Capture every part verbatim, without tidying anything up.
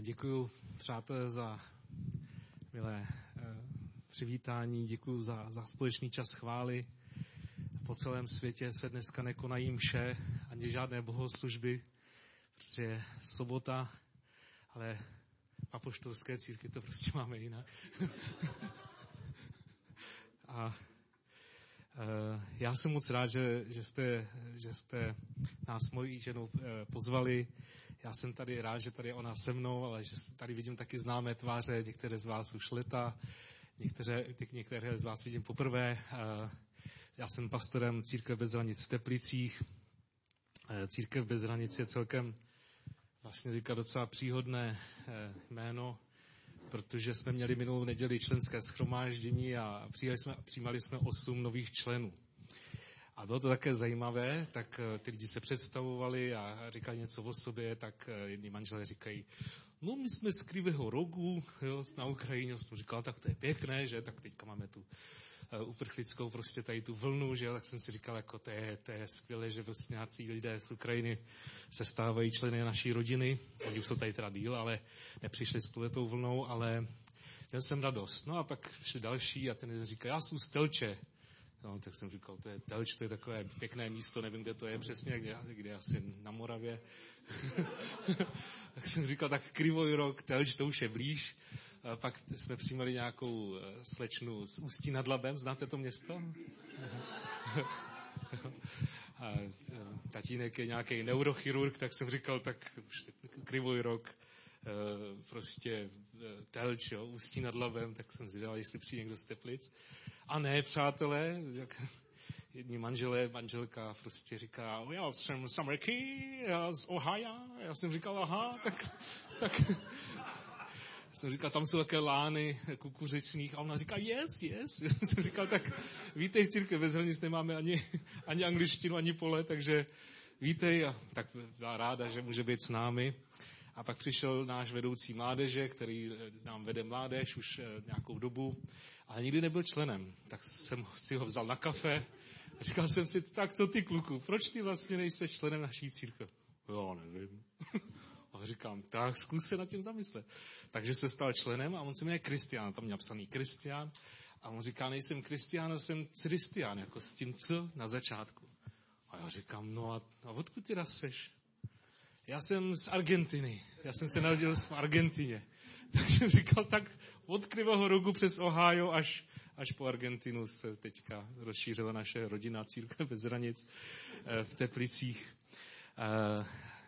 Děkuji, přátelé, za milé přivítání, děkuji za, za společný čas chvály. Po celém světě se dneska nekonají mše, ani žádné bohoslužby, protože je sobota, ale v apoštolské církvi to prostě máme jinak. A já jsem moc rád, že, že, jste, že jste nás mojí ženou pozvali. Já jsem tady rád, že tady je ona se mnou, ale že tady vidím taky známé tváře. Některé z vás už leta, některé, některé z vás vidím poprvé. Já jsem pastorem Církev Bezhranic v Teplicích. Církev Bezhranic je celkem vlastně říká docela příhodné jméno, protože jsme měli minulou neděli členské shromáždění a přijali jsme, přijímali jsme osm nových členů. A bylo to také zajímavé, tak ty lidi se představovali a říkali něco o sobě, tak jedni manželé říkají, no my jsme z Kryvyho Rogu, jo, na Ukrajině, jsem říkal, tak to je pěkné, že, tak teďka máme tu uprchlickou prostě tady tu vlnu, že, tak jsem si říkal, jako to je, to je skvělé, že vlastně nějací lidé z Ukrajiny se stávají členy naší rodiny, oni už jsou tady teda díl, ale nepřišli s touhletou vlnou, ale měl jsem radost. No a pak šli další a ten říká, já jsem z Telče. No, tak jsem říkal, to je Telč, to je takové pěkné místo, nevím, kde to je přesně, kde, kde asi na Moravě. Tak jsem říkal, tak Kryvyj Rih, Telč, to už je blíž. A pak jsme přijímali nějakou slečnu z Ústí nad Labem, znáte to město? A tatínek je nějaký neurochirurg, tak jsem říkal, tak Kryvyj Rih, prostě Telč, jo, Ústí nad Labem, tak jsem zvědal, jestli přijde někdo z Teplic. A ne, přátelé, jak jedni manželé, manželka prostě říká, o, já jsem z Ameriky, já z Ohio, já jsem říkal, aha, tak, tak jsem říkal, tam jsou také lány kukuřičných a ona říká, yes, yes, já jsem říkal, tak vítej v Církvi bez hranic, nemáme ani, ani angličtinu, ani pole, takže vítej a tak byla ráda, že může být s námi. A pak přišel náš vedoucí mládeže, který nám vede mládež už nějakou dobu, ale nikdy nebyl členem. Tak jsem si ho vzal na kafe a říkal jsem si, tak co ty kluku, proč ty vlastně nejsi členem naší církve? Jo, nevím. A říkám, tak zkus se nad tím zamyslet. Takže se stal členem a on se jmenuje Kristián, tam měl psaný Kristián. A on říká, nejsem Kristián, ale jsem Cristián, jako s tím co na začátku. A já říkám, no a, a odkud ty seš? Já jsem z Argentiny. Já jsem se narodil v Argentině. Tak jsem říkal, tak od Kryvyho Rohu přes Ohio až, až po Argentinu se teďka rozšířila naše rodina Církev bez hranic v Teplicích.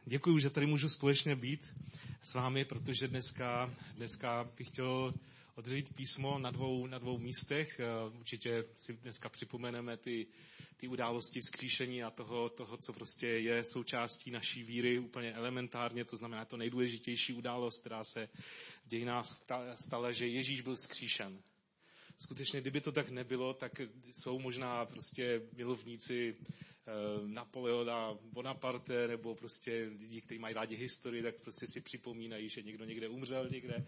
Děkuji, že tady můžu společně být s vámi, protože dneska, dneska bych chtěl oddělit písmo na dvou, na dvou místech. Určitě si dneska připomeneme ty, ty události vzkříšení a toho, toho, co prostě je součástí naší víry úplně elementárně. To znamená to nejdůležitější událost, která se v dějinách stala, že Ježíš byl vzkříšen. Skutečně, kdyby to tak nebylo, tak jsou možná prostě milovníci Napoleona Bonaparte nebo prostě lidi, kteří mají rádi historii, tak prostě si připomínají, že někdo někde umřel někde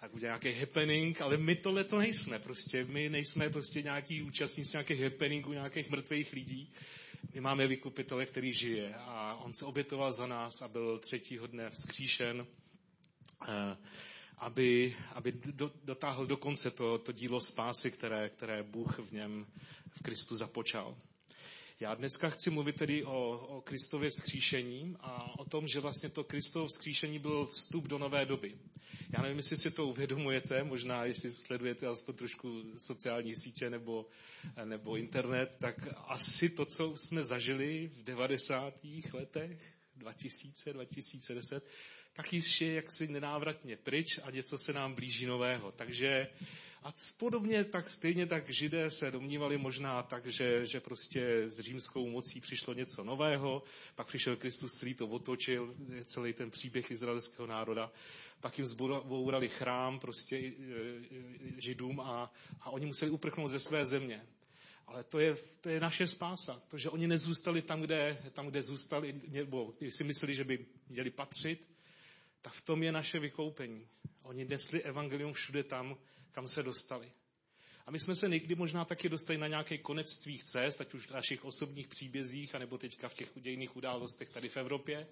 a udělá nějaký happening, ale my tohle to nejsme prostě. My nejsme prostě nějaký účastníci nějakých happeningů, nějakých mrtvých lidí. My máme vykupitele, který žije a on se obětoval za nás a byl třetího dne vzkříšen. Aby, aby do, dotáhl do konce to, to dílo spásy, které, které Bůh v něm, v Kristu započal. Já dneska chci mluvit tedy o, o Kristově vzkříšení a o tom, že vlastně to Kristovo vzkříšení byl vstup do nové doby. Já nevím, jestli si to uvědomujete, možná jestli sledujete aspoň trošku sociální sítě nebo, nebo internet, tak asi to, co jsme zažili v devadesátých letech, dva tisíce, dva tisíce deset, tak již je jaksi nenávratně pryč a něco se nám blíží nového. Takže a podobně tak stejně tak Židé se domnívali možná tak, že, že prostě s římskou mocí přišlo něco nového, pak přišel Kristus, celý to otočil, celý ten příběh izraelského národa, pak jim zbourali chrám prostě Židům a, a oni museli uprchnout ze své země. Ale to je, to je naše spása. To, že oni nezůstali tam, kde, tam, kde zůstali, nebo si mysleli, že by měli patřit, tak v tom je naše vykoupení. Oni nesli evangelium všude tam, kam se dostali. A my jsme se někdy možná taky dostali na nějaký konec svých cest, ať už v našich osobních příbězích, anebo teďka v těch dějinných událostech tady v Evropě.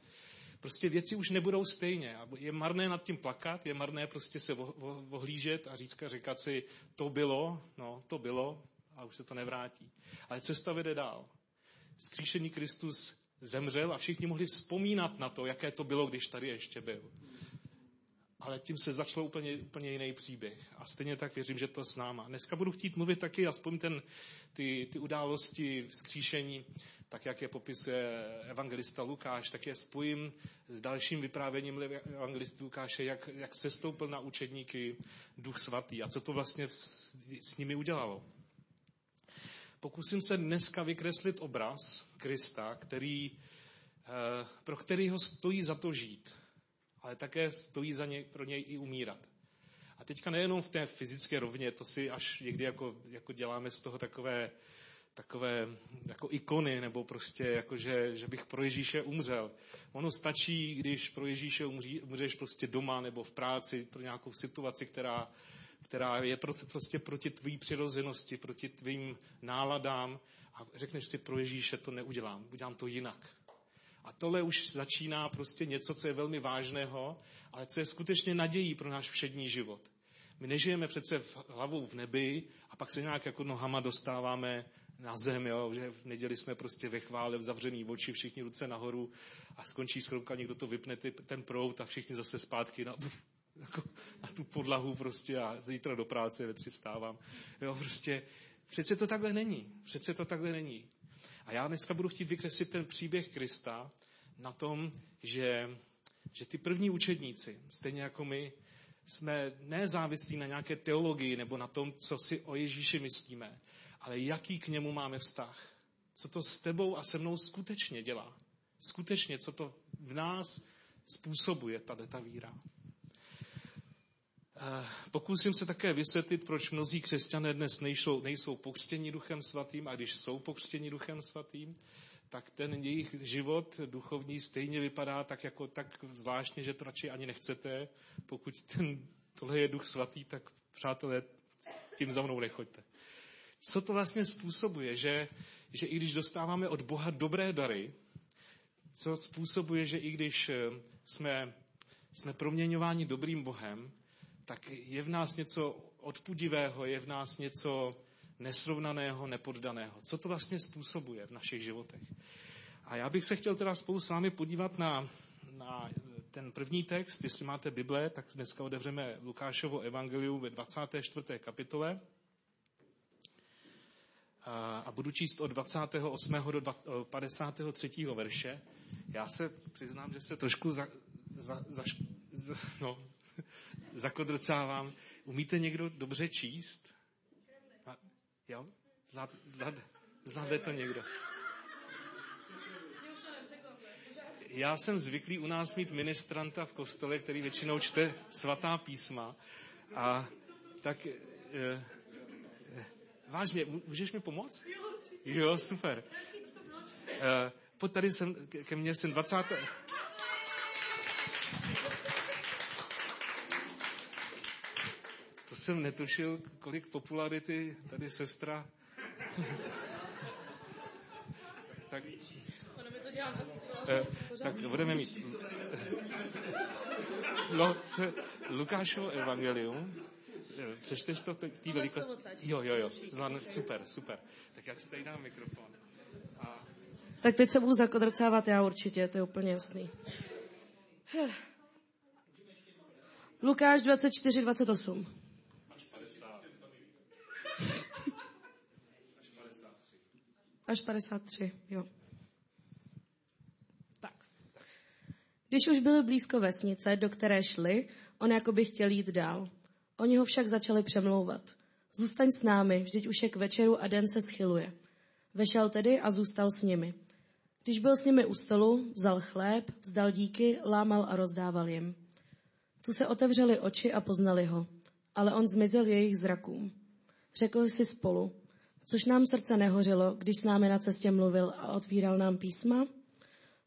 prostě věci už nebudou stejně. A je marné nad tím plakat, je marné prostě se ohlížet a říct, říkat si, to bylo, no, to bylo a už se to nevrátí. Ale cesta vede dál. Zkříšený Kristus zemřel a všichni mohli vzpomínat na to, jaké to bylo, když tady ještě byl. Ale tím se začal úplně, úplně jiný příběh. A stejně tak věřím, že to s náma. Dneska budu chtít mluvit taky, aspoň ten, ty, ty události vzkříšení, tak jak je popisuje evangelista Lukáš, tak je spojím s dalším vyprávěním evangelisty Lukáše, jak, jak sestoupil na učedníky Duch Svatý a co to vlastně s, s nimi udělalo. Pokusím se dneska vykreslit obraz Krista, který, pro kterýho stojí za to žít, ale také stojí za něj, pro něj i umírat. A teďka nejenom v té fyzické rovině, to si až někdy jako, jako děláme z toho takové, takové jako ikony, nebo prostě jako, že, že bych pro Ježíše umřel. Ono stačí, když pro Ježíše umří, umřeš prostě doma nebo v práci, pro nějakou situaci, která, která je prostě proti tvojí přirozenosti, proti tvým náladám a řekneš si, pro Ježíše to neudělám, udělám to jinak. A tohle už začíná prostě něco, co je velmi vážného, ale co je skutečně nadějí pro náš všední život. My nežijeme přece v hlavou v nebi a pak se nějak jako nohama dostáváme na zem, jo? Že v neděli jsme prostě ve chvále, v zavřený oči, všichni ruce nahoru a skončí schropka, někdo to vypne ty, ten proud a všichni zase zpátky na, na tu podlahu prostě a zítra do práce ve tři stávám. Jo, prostě přece to takhle není, přece to takhle není. A já dneska budu chtít vykreslit ten příběh Krista na tom, že, že ty první učedníci, stejně jako my, jsme nezávislí na nějaké teologii nebo na tom, co si o Ježíši myslíme, ale jaký k němu máme vztah. Co to s tebou a se mnou skutečně dělá. Skutečně, co to v nás způsobuje, tato ta víra. Pokusím se také vysvětlit, proč mnozí křesťané dnes nejsou, nejsou pokřtěni Duchem Svatým a když jsou pokřtěni Duchem Svatým, tak ten jejich život duchovní stejně vypadá tak, jako, tak zvláštně, že to radši ani nechcete. Pokud ten, tohle je Duch Svatý, tak přátelé, tím za mnou nechoďte. Co to vlastně způsobuje, že, že i když dostáváme od Boha dobré dary, co způsobuje, že i když jsme, jsme proměňováni dobrým Bohem, tak je v nás něco odpudivého, je v nás něco nesrovnaného, nepoddaného. Co to vlastně způsobuje v našich životech? A já bych se chtěl teda spolu s vámi podívat na, na ten první text. Jestli máte Bible, tak dneska otevřeme Lukášovo evangelium ve dvacáté čtvrté kapitole. A, a budu číst od dvacátého osmého do padesátého třetího verše. Já se přiznám, že se trošku za, za, za, za, no, zakodrcávám. Umíte někdo dobře číst? A, jo? Zná, zná, znáte to někdo? Já jsem zvyklý u nás mít ministranta v kostele, který většinou čte svatá písma. A tak e, e, vážně, můžeš mi pomoct? Jo, super. E, pojď tady jsem, ke mně jsem dvacátého To jsem netušil, kolik popularity tady sestra. Tak, tak budeme mít. No, Lukášovo evangelium. Přečteš to k té velikosti? Jo, jo, jo. Super, super. Tak já ti tady dám mikrofon. A... Tak teď se budu zakodrcávat já určitě, to je úplně jasný. Lukáš dvacet čtyři dvacet osm. Až padesát tři, jo. Tak. Když už byli blízko vesnice, do které šli, on jakoby chtěl jít dál. Oni ho však začali přemlouvat. Zůstaň s námi, vždyť už je k večeru a den se schyluje. Vešel tedy a zůstal s nimi. Když byl s nimi u stolu, vzal chléb, vzdal díky, lámal a rozdával jim. Tu se otevřeli oči a poznali ho, ale on zmizel jejich zrakům. Řekli si spolu, což nám srdce nehořelo, když s námi na cestě mluvil a otvíral nám písma.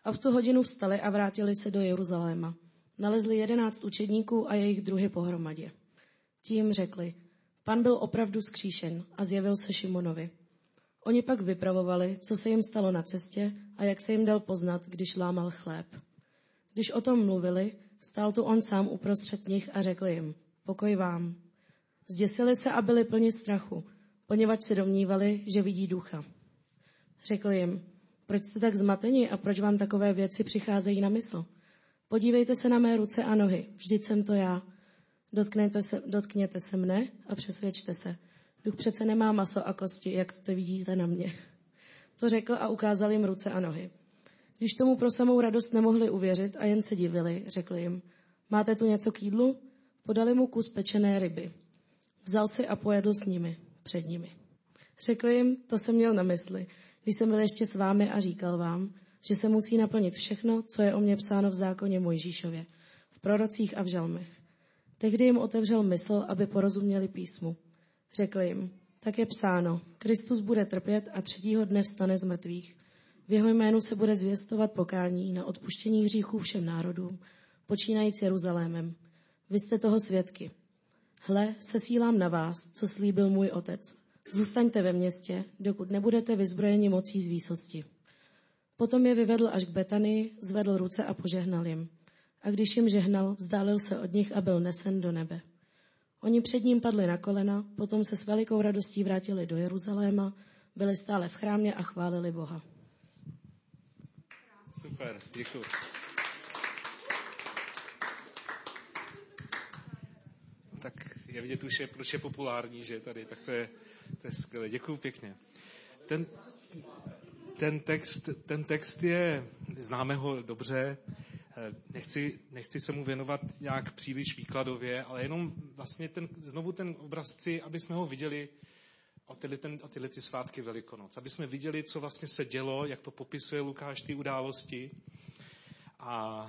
A v tu hodinu vstali a vrátili se do Jeruzaléma. Nalezli jedenáct učedníků a jejich druhy pohromadě. Ti jim řekli, Pan byl opravdu zkříšen a zjevil se Šimonovi. Oni pak vypravovali, co se jim stalo na cestě a jak se jim dal poznat, když lámal chléb. Když o tom mluvili, stál tu on sám uprostřed nich a řekl jim, pokoj vám. Zděsili se a byli plni strachu, poněvadž se domnívali, že vidí ducha. Řekl jim, proč jste tak zmateni a proč vám takové věci přicházejí na mysl? Podívejte se na mé ruce a nohy, vždyť jsem to já. Dotkněte se, dotkněte se mne a přesvědčte se. Duch přece nemá maso a kosti, jak to vidíte na mě. To řekl a ukázal jim ruce a nohy. Když tomu pro samou radost nemohli uvěřit a jen se divili, řekl jim, máte tu něco k jídlu? Podali mu kus pečené ryby. Vzal si a pojedl s nimi, před nimi. Řekl jim, to jsem měl na mysli, když jsem byl ještě s vámi a říkal vám, že se musí naplnit všechno, co je o mě psáno v zákoně Mojžíšově, v prorocích a v žalmech. Tehdy jim otevřel mysl, aby porozuměli písmu. Řekl jim, tak je psáno, Kristus bude trpět a třetího dne vstane z mrtvých. V jeho jménu se bude zvěstovat pokání na odpuštění hříchů všem národům, počínajíc Jeruzalémem. Vy jste toho svědky. Hle, sesílám na vás, co slíbil můj otec. Zůstaňte ve městě, dokud nebudete vyzbrojeni mocí z výsosti. Potom je vyvedl až k Betanii, zvedl ruce a požehnal jim. A když jim žehnal, vzdálil se od nich a byl nesen do nebe. Oni před ním padli na kolena, potom se s velikou radostí vrátili do Jeruzaléma, byli stále v chrámě a chválili Boha. Super, děkuji. Tak je vidět už, je, proč je populární, že tady, tak to je, to je skvělé. Děkuji pěkně. Ten, ten, text, ten text je, známe ho dobře, nechci, nechci se mu věnovat nějak příliš výkladově, ale jenom vlastně ten, znovu ten obraz chci, aby jsme ho viděli o tyhle, ten, o tyhle ty svátky Velikonoc. Aby jsme viděli, co vlastně se dělo, jak to popisuje Lukáš ty události. A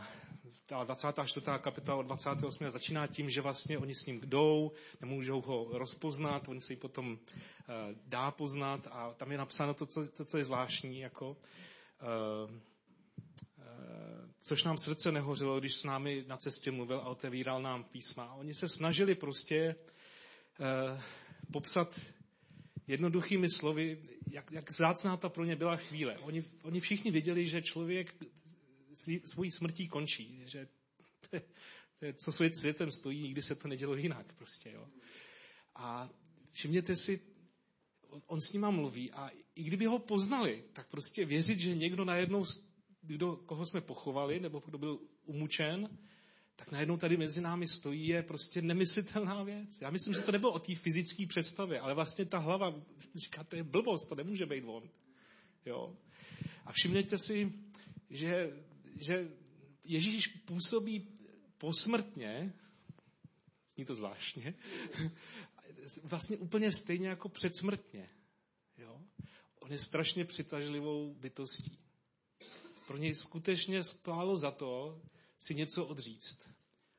ta dvacátá čtvrtá kapitola od dvacátého osmého začíná tím, že vlastně oni s ním jdou, nemůžou ho rozpoznat, on se ji potom uh, dá poznat a tam je napsáno to, co, to, co je zvláštní, jako, uh, uh, což nám srdce nehořilo, když s námi na cestě mluvil a otevíral nám písma. A oni se snažili prostě uh, popsat jednoduchými slovy, jak, jak vzácná ta pro ně byla chvíle. Oni, oni všichni věděli, že člověk svojí smrtí končí, že co svět světem stojí, nikdy se to nedělo jinak prostě, jo. A všimněte si, on s nima mluví a i kdyby ho poznali, tak prostě věřit, že někdo najednou, kdo, koho jsme pochovali, nebo kdo byl umučen, tak najednou tady mezi námi stojí, je prostě nemyslitelná věc. Já myslím, že to nebylo o té fyzické představě, ale vlastně ta hlava říká, to je blbost, to nemůže být on, jo. A všimněte si, že že Ježíš působí posmrtně, zní to zvláštně, vlastně úplně stejně jako předsmrtně. Jo? On je strašně přitažlivou bytostí. Pro něj skutečně stálo za to si něco odříct.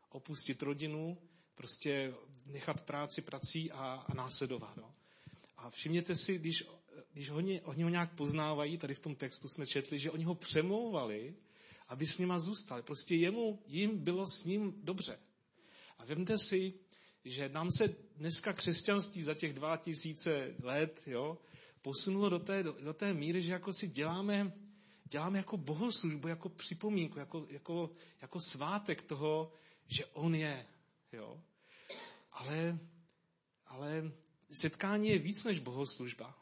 Opustit rodinu, prostě nechat práci prací a, a následovat. No? A všimněte si, když, když oni, oni ho nějak poznávají, tady v tom textu jsme četli, že oni ho přemlouvali, aby s nima zůstal. Prostě jemu, jim bylo s ním dobře. A vemte si, že nám se dneska křesťanství za těch dva tisíce let jo, posunulo do té, do té míry, že jako si děláme, děláme jako bohoslužbu, jako připomínku, jako, jako, jako svátek toho, že on je. Jo. Ale, ale setkání je víc než bohoslužba.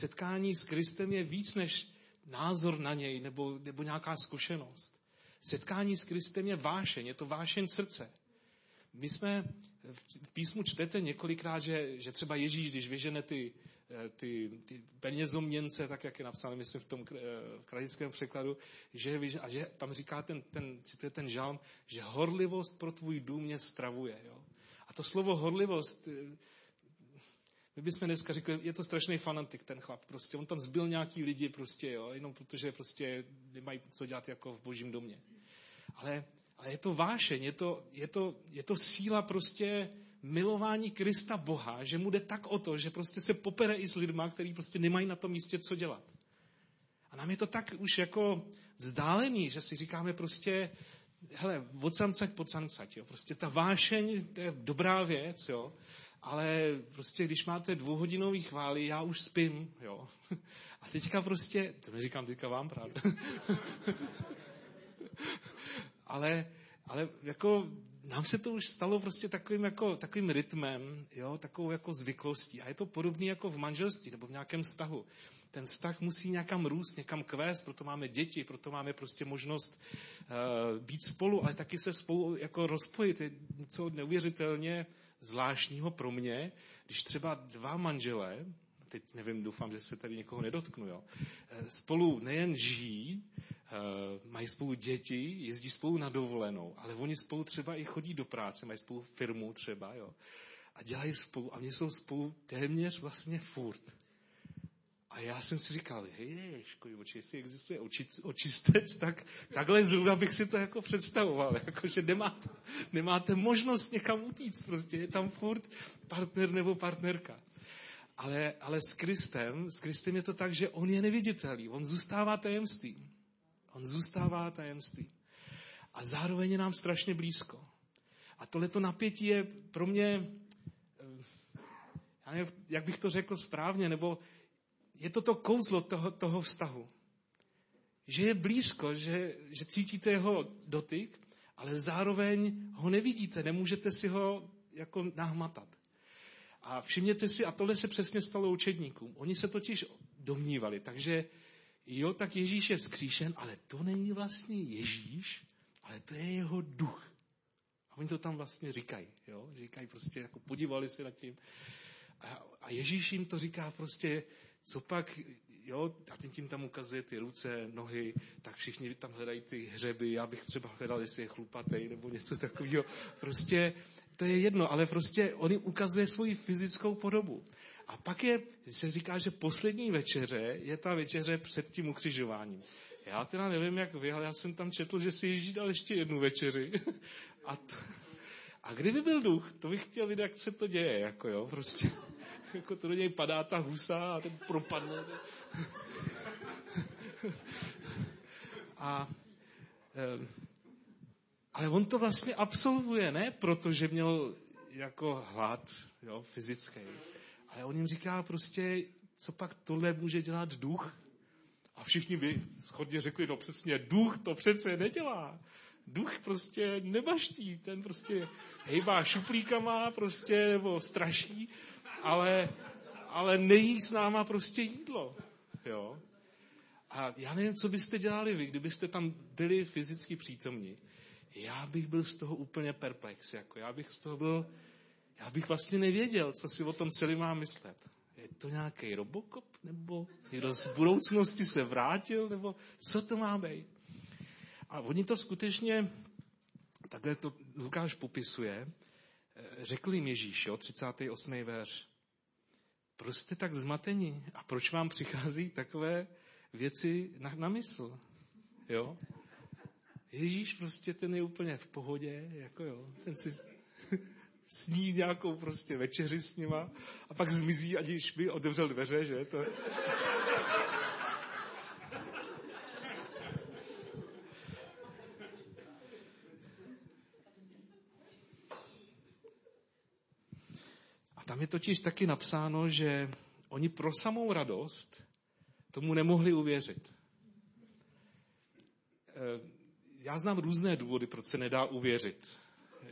Setkání s Kristem je víc než názor na něj, nebo, nebo nějaká zkušenost. Setkání s Kristem je vášeň, je to vášeň srdce. My jsme, v písmu čtete několikrát, že, že třeba Ježíš, když vyžene ty, ty, ty penězoměnce, tak jak je napsáno, myslím, v tom v krajickém překladu, že, a že tam říká ten, ten, cituje ten žalm, že horlivost pro tvůj dům mě stravuje. Jo? A to slovo horlivost, my bychom dneska řekli, je to strašný fanatik ten chlap, prostě, on tam zbyl nějaký lidi, prostě, jo, jenom protože prostě nemají co dělat jako v Božím domě. Ale, ale je to vášeň, je to, je, to, je to síla prostě milování Krista Boha, že mu jde tak o to, že prostě se popere i s lidma, který prostě nemají na tom místě co dělat. A nám je to tak už jako vzdálený, že si říkáme prostě, hele, od sancať pod sancať, jo, prostě ta vášeň, to je dobrá věc, jo. Ale prostě, když máte dvouhodinový chvály, já už spím, jo. A teďka prostě, to neříkám teďka vám právě. ale, ale jako nám se to už stalo prostě takovým, jako, takovým rytmem, jo, takovou jako zvyklostí. A je to podobné jako v manželství nebo v nějakém vztahu. Ten vztah musí někam růst, někam kvést, proto máme děti, proto máme prostě možnost uh, být spolu, ale taky se spolu jako rozpojit. Je něco neuvěřitelně zvláštního pro mě, když třeba dva manželé, teď nevím, doufám, že se tady někoho nedotknu, jo, spolu nejen žijí, mají spolu děti, jezdí spolu na dovolenou, ale oni spolu třeba i chodí do práce, mají spolu firmu třeba, jo, a dělají spolu, a oni jsou spolu téměř vlastně furt. A já jsem si říkal, hej, škojivoči, jestli existuje očistec, tak takhle zrovna bych si to jako představoval, jakože nemáte, nemáte možnost někam utíct, prostě je tam furt partner nebo partnerka. Ale, ale s Kristem, s Kristem je to tak, že on je neviditelný, on zůstává tajemstvím. On zůstává tajemstvím. A zároveň je nám strašně blízko. A tohleto napětí je pro mě, já nevím, jak bych to řekl správně, nebo je to to kouzlo toho, toho vztahu. Že je blízko, že, že cítíte jeho dotyk, ale zároveň ho nevidíte, nemůžete si ho jako nahmatat. A všimněte si, a tohle se přesně stalo učedníkům. Oni se totiž domnívali, takže jo, tak Ježíš je vzkříšen, ale to není vlastně Ježíš, ale to je jeho duch. A oni to tam vlastně říkají, jo, říkají prostě, jako podívali se nad tím. A, a Ježíš jim to říká prostě, co pak, jo, a tím tam ukazuje ty ruce, nohy, tak všichni tam hledají ty hřeby, já bych třeba hledal, jestli je chlupatej nebo něco takového. Prostě to je jedno, ale prostě on jim ukazuje svoji fyzickou podobu. A pak je, se říká, že poslední večeře je ta večeře před tím ukřižováním. Já teda nevím, jak vy, ale já jsem tam četl, že si Ježíš dal ještě jednu večeři. A, to, a kdyby byl duch, to bych chtěl vidět, jak se to děje, jako jo, prostě. Jako to do něj padá ta husa a ten propadne. A, ale on to vlastně absolvuje, ne proto, že měl jako hlad, jo, fyzický. Ale on jim říká prostě, co pak tohle může dělat duch? A všichni by shodně řekli, no přesně, duch to přece nedělá. Duch prostě nebaští, ten prostě hejbá šuplíkama prostě, nebo straší. Ale, ale nejí s náma prostě jídlo. Jo? A já nevím, co byste dělali vy, kdybyste tam byli fyzicky přítomní. Já bych byl z toho úplně perplex. Jako. Já bych z toho byl, já bych vlastně nevěděl, co si o tom celý mám myslet. Je to nějaký Robocop? Nebo někdo z budoucnosti se vrátil? Nebo co to má být? A oni to skutečně, takhle to Lukáš popisuje, řekl jim Ježíš, jo, třicátý osmý verš, proč jste tak zmateni a proč vám přichází takové věci na, na mysl? Jo? Ježíš prostě ten je úplně v pohodě, jako jo, ten si sní nějakou prostě večeři s nima a pak zmizí, aniž by otevřel dveře, že? To... Tam je totiž taky napsáno, že oni pro samou radost tomu nemohli uvěřit. Já znám různé důvody, proč se nedá uvěřit.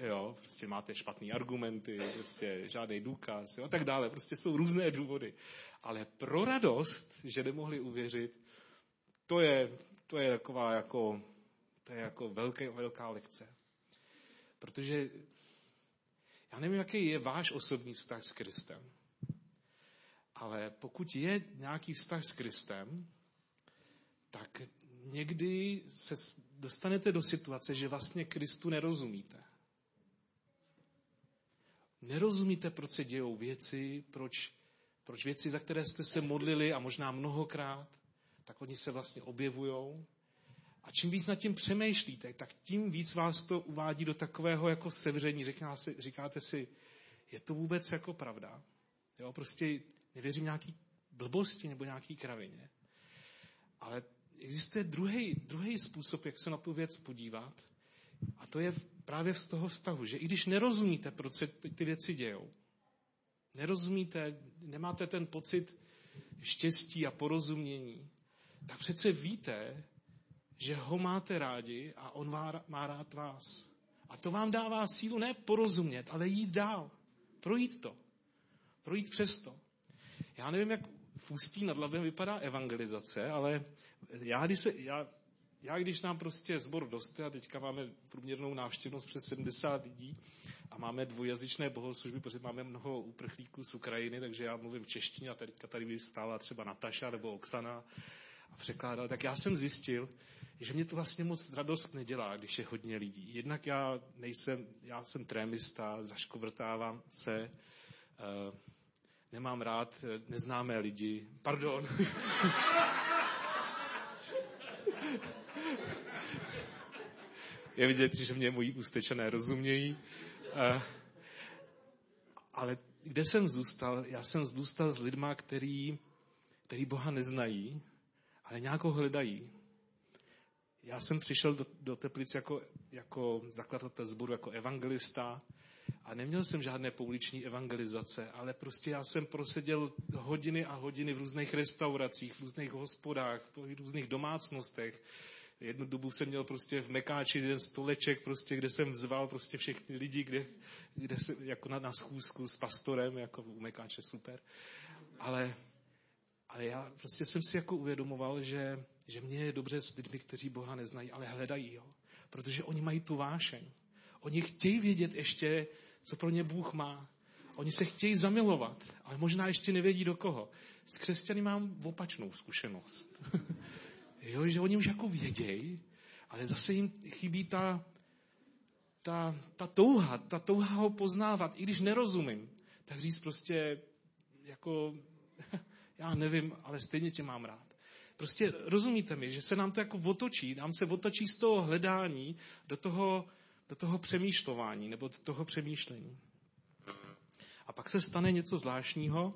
Jo, prostě máte špatný argumenty, prostě žádný důkaz, jo, a tak dále. Prostě jsou různé důvody. Ale pro radost, že nemohli uvěřit, to je, to je taková jako, to je jako velké, velká lekce. Protože já nevím, jaký je váš osobní vztah s Kristem, ale pokud je nějaký vztah s Kristem, tak někdy se dostanete do situace, že vlastně Kristu nerozumíte. Nerozumíte, proč se dějou věci, proč, proč věci, za které jste se modlili a možná mnohokrát, tak oni se vlastně objevujou. A čím víc nad tím přemýšlíte, tak tím víc vás to uvádí do takového jako sevření. Říká si, říkáte si, je to vůbec jako pravda? Jo, prostě nevěřím nějaký blbosti nebo nějaký kravině. Ale existuje druhý, druhý způsob, jak se na tu věc podívat. A to je právě z toho vztahu, že i když nerozumíte, proč se ty věci dějou, nerozumíte, nemáte ten pocit štěstí a porozumění, tak přece víte, že ho máte rádi a on má rád vás. A to vám dává sílu ne porozumět, ale jít dál. Projít to. Projít přes to. Já nevím, jak v Ústí nad Labem vypadá evangelizace, ale já když, se, já, já, když nám prostě sbor doste a teďka máme průměrnou návštěvnost přes sedmdesát lidí a máme dvojjazyčné bohoslužby, protože máme mnoho uprchlíků z Ukrajiny, takže já mluvím češtině a teďka tady vystává třeba Nataša nebo Oksana a překládal, tak já jsem zjistil, že mě to vlastně moc radost nedělá, když je hodně lidí. Jednak já nejsem, já jsem trémista, zaškovrtávám se, uh, nemám rád neznámé lidi. Pardon. Je vidět, že mě moji ústečené rozumějí. Uh, ale kde jsem zůstal? Já jsem zůstal s lidma, který, který Boha neznají, ale nějak ho hledají. Já jsem přišel do, do Teplic jako, jako zakladatel sboru, jako evangelista a neměl jsem žádné pouliční evangelizace, ale prostě já jsem proseděl hodiny a hodiny v různých restauracích, v různých hospodách, v různých domácnostech. Jednu dobu jsem měl prostě v Mekáči jeden stoleček, prostě, kde jsem zval prostě všechny lidi, kde, kde se, jako na, na schůzku s pastorem, jako u Mekáče super. Ale... Ale já prostě jsem si jako uvědomoval, že, že mě je dobře s lidmi, kteří Boha neznají, ale hledají ho. Protože oni mají tu vášeň. Oni chtějí vědět ještě, co pro ně Bůh má. Oni se chtějí zamilovat, ale možná ještě nevědí do koho. S křesťany mám opačnou zkušenost. Jo, že oni už jako vědějí, ale zase jim chybí ta, ta, ta touha, ta touha ho poznávat. I když nerozumím, tak říct prostě jako... Já nevím, ale stejně tě mám rád. Prostě rozumíte mi, že se nám to jako otočí, nám se otočí z toho hledání do toho, do toho přemýšlování, nebo do toho přemýšlení. A pak se stane něco zvláštního.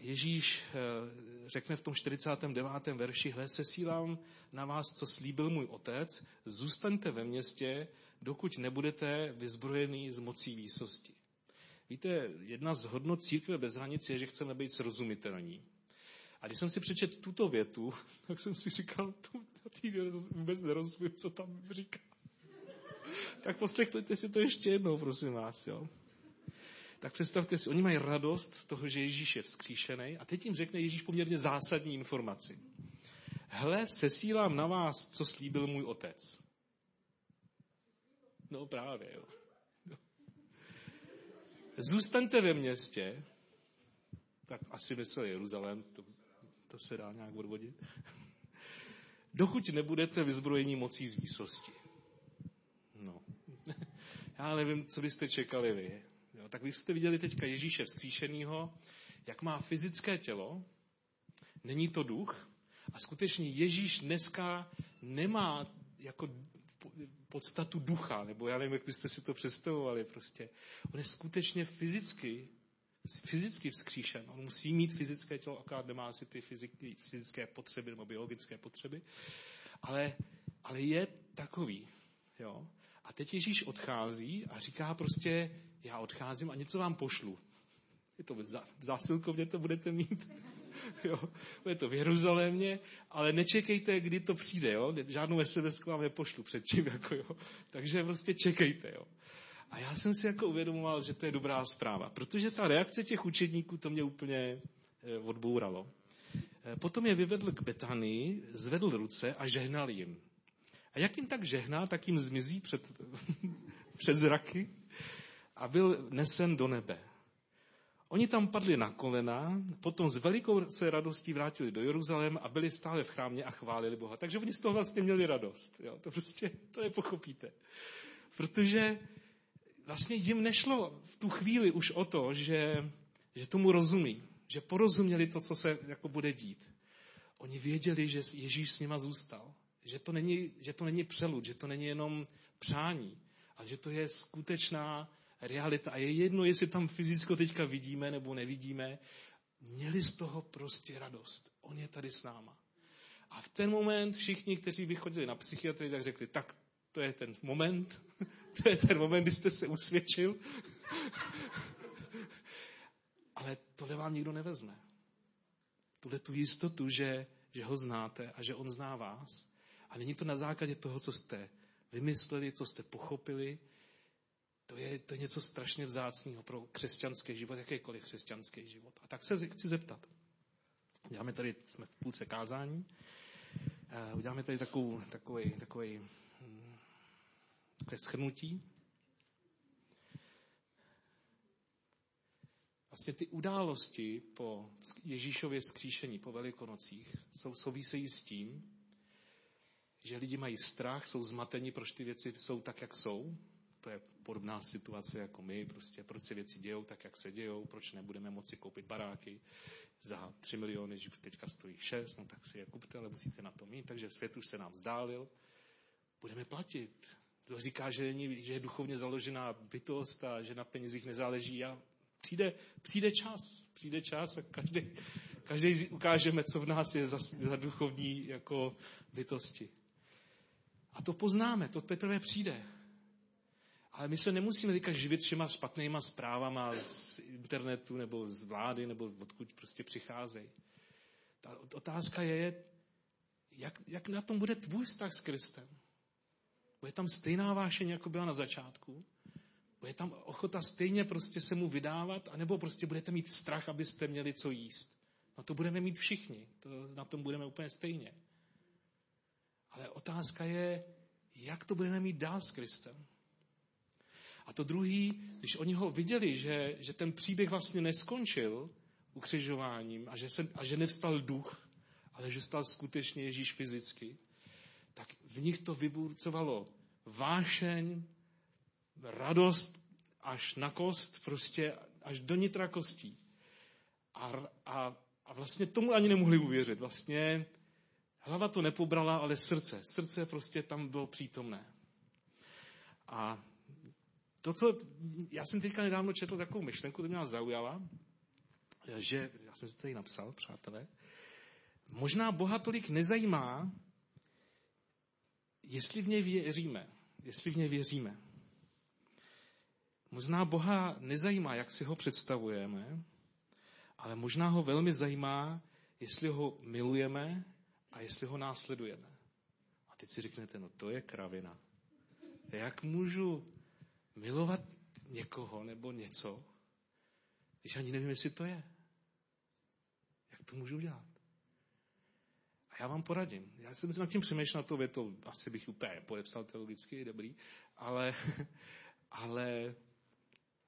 Ježíš řekne v tom čtyřicátém devátém verši, hle, sesílám na vás, co slíbil můj otec, zůstaňte ve městě, dokud nebudete vyzbrojený z mocí výsosti. Víte, jedna z hodnot Církve Bezhranic je, že chceme být srozumitelní. A když jsem si přečetl tuto větu, tak jsem si říkal, vůbec nerozumím, co tam říká. Tak poslechněte si to ještě jednou, prosím vás. Jo. Tak představte si, oni mají radost z toho, že Ježíš je vzkříšený a teď jim řekne Ježíš poměrně zásadní informaci. Hle, sesílám na vás, co slíbil můj otec. No právě, jo. Zůstaňte ve městě, tak asi myslel Jeruzalém, to, to se dá nějak odvodit, dokud nebudete vyzbrojení mocí z výsosti. No, já nevím, co byste čekali vy. Jo, tak vy jste viděli teďka Ježíše vzkříšenýho, jak má fyzické tělo, není to duch a skutečně Ježíš dneska nemá jako... podstatu ducha, nebo já nevím, jak byste si to představovali prostě. On je skutečně fyzicky, fyzicky vzkříšen. On musí mít fyzické tělo, akorát nemá asi ty fyziky, fyzické potřeby nebo biologické potřeby, ale, ale je takový. Jo? A teď Ježíš odchází a říká prostě, já odcházím a něco vám pošlu. Je to zásilkovně to budete mít. Jo, bude to v Jeruzalémě, ale nečekejte, kdy to přijde, jo? Žádnou es em es vám nepošlu předtím, jako jo. Takže prostě čekejte, jo. A já jsem si jako uvědomoval, že to je dobrá zpráva, protože ta reakce těch učedníků to mě úplně odbouralo. Potom je vyvedl k Betanii, zvedl ruce a žehnal jim. A jak jim tak žehná, tak jim zmizí před, před zraky a byl nesen do nebe. Oni tam padli na kolena, potom s velikou se radostí vrátili do Jeruzaléma a byli stále v chrámě a chválili Boha. Takže oni z toho vlastně měli radost. Jo? To prostě, to nepochopíte. Protože vlastně jim nešlo v tu chvíli už o to, že, že tomu rozumí. Že porozuměli to, co se jako bude dít. Oni věděli, že Ježíš s nima zůstal. Že to není, že to není přelud, že to není jenom přání, ale že to je skutečná realita. A je jedno, jestli tam fyzicko teďka vidíme nebo nevidíme. Měli z toho prostě radost. On je tady s náma. A v ten moment všichni, kteří by chodili na psychiatrii, tak řekli, tak to je ten moment. To je ten moment, kdy jste se usvědčil. Ale tohle vám nikdo nevezme. Tuhle tu jistotu, že, že ho znáte a že on zná vás. A není to na základě toho, co jste vymysleli, co jste pochopili. To je, to je něco strašně vzácného pro křesťanský život, jakýkoliv křesťanský život. A tak se chci zeptat. Uděláme tady, jsme v půlce kázání, uděláme tady takovou, takový, takový, takové shrnutí. Vlastně ty události po Ježíšově vzkříšení, po Velikonocích, jsou souvisejí s tím, že lidi mají strach, jsou zmateni, proč ty věci jsou tak, jak jsou. To je podobná situace jako my, prostě proč se věci dějou tak, jak se dějou, proč nebudeme moci koupit baráky za tři miliony, že teďka stojí šest, no tak si je kupte, ale musíte na to mít, takže svět už se nám vzdálil. Budeme platit. Kdo říká, že, není, že je duchovně založená bytost a že na penězích nezáleží a přijde, přijde čas, přijde čas a každý, každý ukážeme, co v nás je za, za duchovní jako bytosti. A to poznáme, to teprve přijde. Ale my se nemusíme teďka živit všema špatnýma zprávama z internetu nebo z vlády, nebo odkud prostě přicházejí. Ta otázka je, jak, jak na tom bude tvůj vztah s Kristem. Bude tam stejná vášeň, jako byla na začátku? Bude tam ochota stejně prostě se mu vydávat? A nebo prostě budete mít strach, abyste měli co jíst? No to budeme mít všichni. To, na tom budeme úplně stejně. Ale otázka je, jak to budeme mít dál s Kristem? A to druhý, když oni ho viděli, že, že ten příběh vlastně neskončil ukřižováním a že, se, a že nevstal duch, ale že stal skutečně Ježíš fyzicky, tak v nich to vyburcovalo vášeň, radost až na kost, prostě až do nitra kostí. A, a, a vlastně tomu ani nemohli uvěřit. Vlastně hlava to nepobrala, ale srdce. Srdce prostě tam bylo přítomné. A to, co, já jsem teďka nedávno četl takovou myšlenku, to mě zaujala, že, já jsem si to tady napsal, přátelé, možná Boha tolik nezajímá, jestli v něj věříme, jestli v něj věříme. Možná Boha nezajímá, jak si ho představujeme, ale možná ho velmi zajímá, jestli ho milujeme a jestli ho následujeme. A teď si řeknete, no to je kravina. Jak můžu milovat někoho nebo něco, když ani nevím, jestli to je. Jak to můžu dělat? A já vám poradím. Já jsem nad tím přemýšlel, to větou, asi bych úplně podepsal teologicky, dobrý, ale, ale,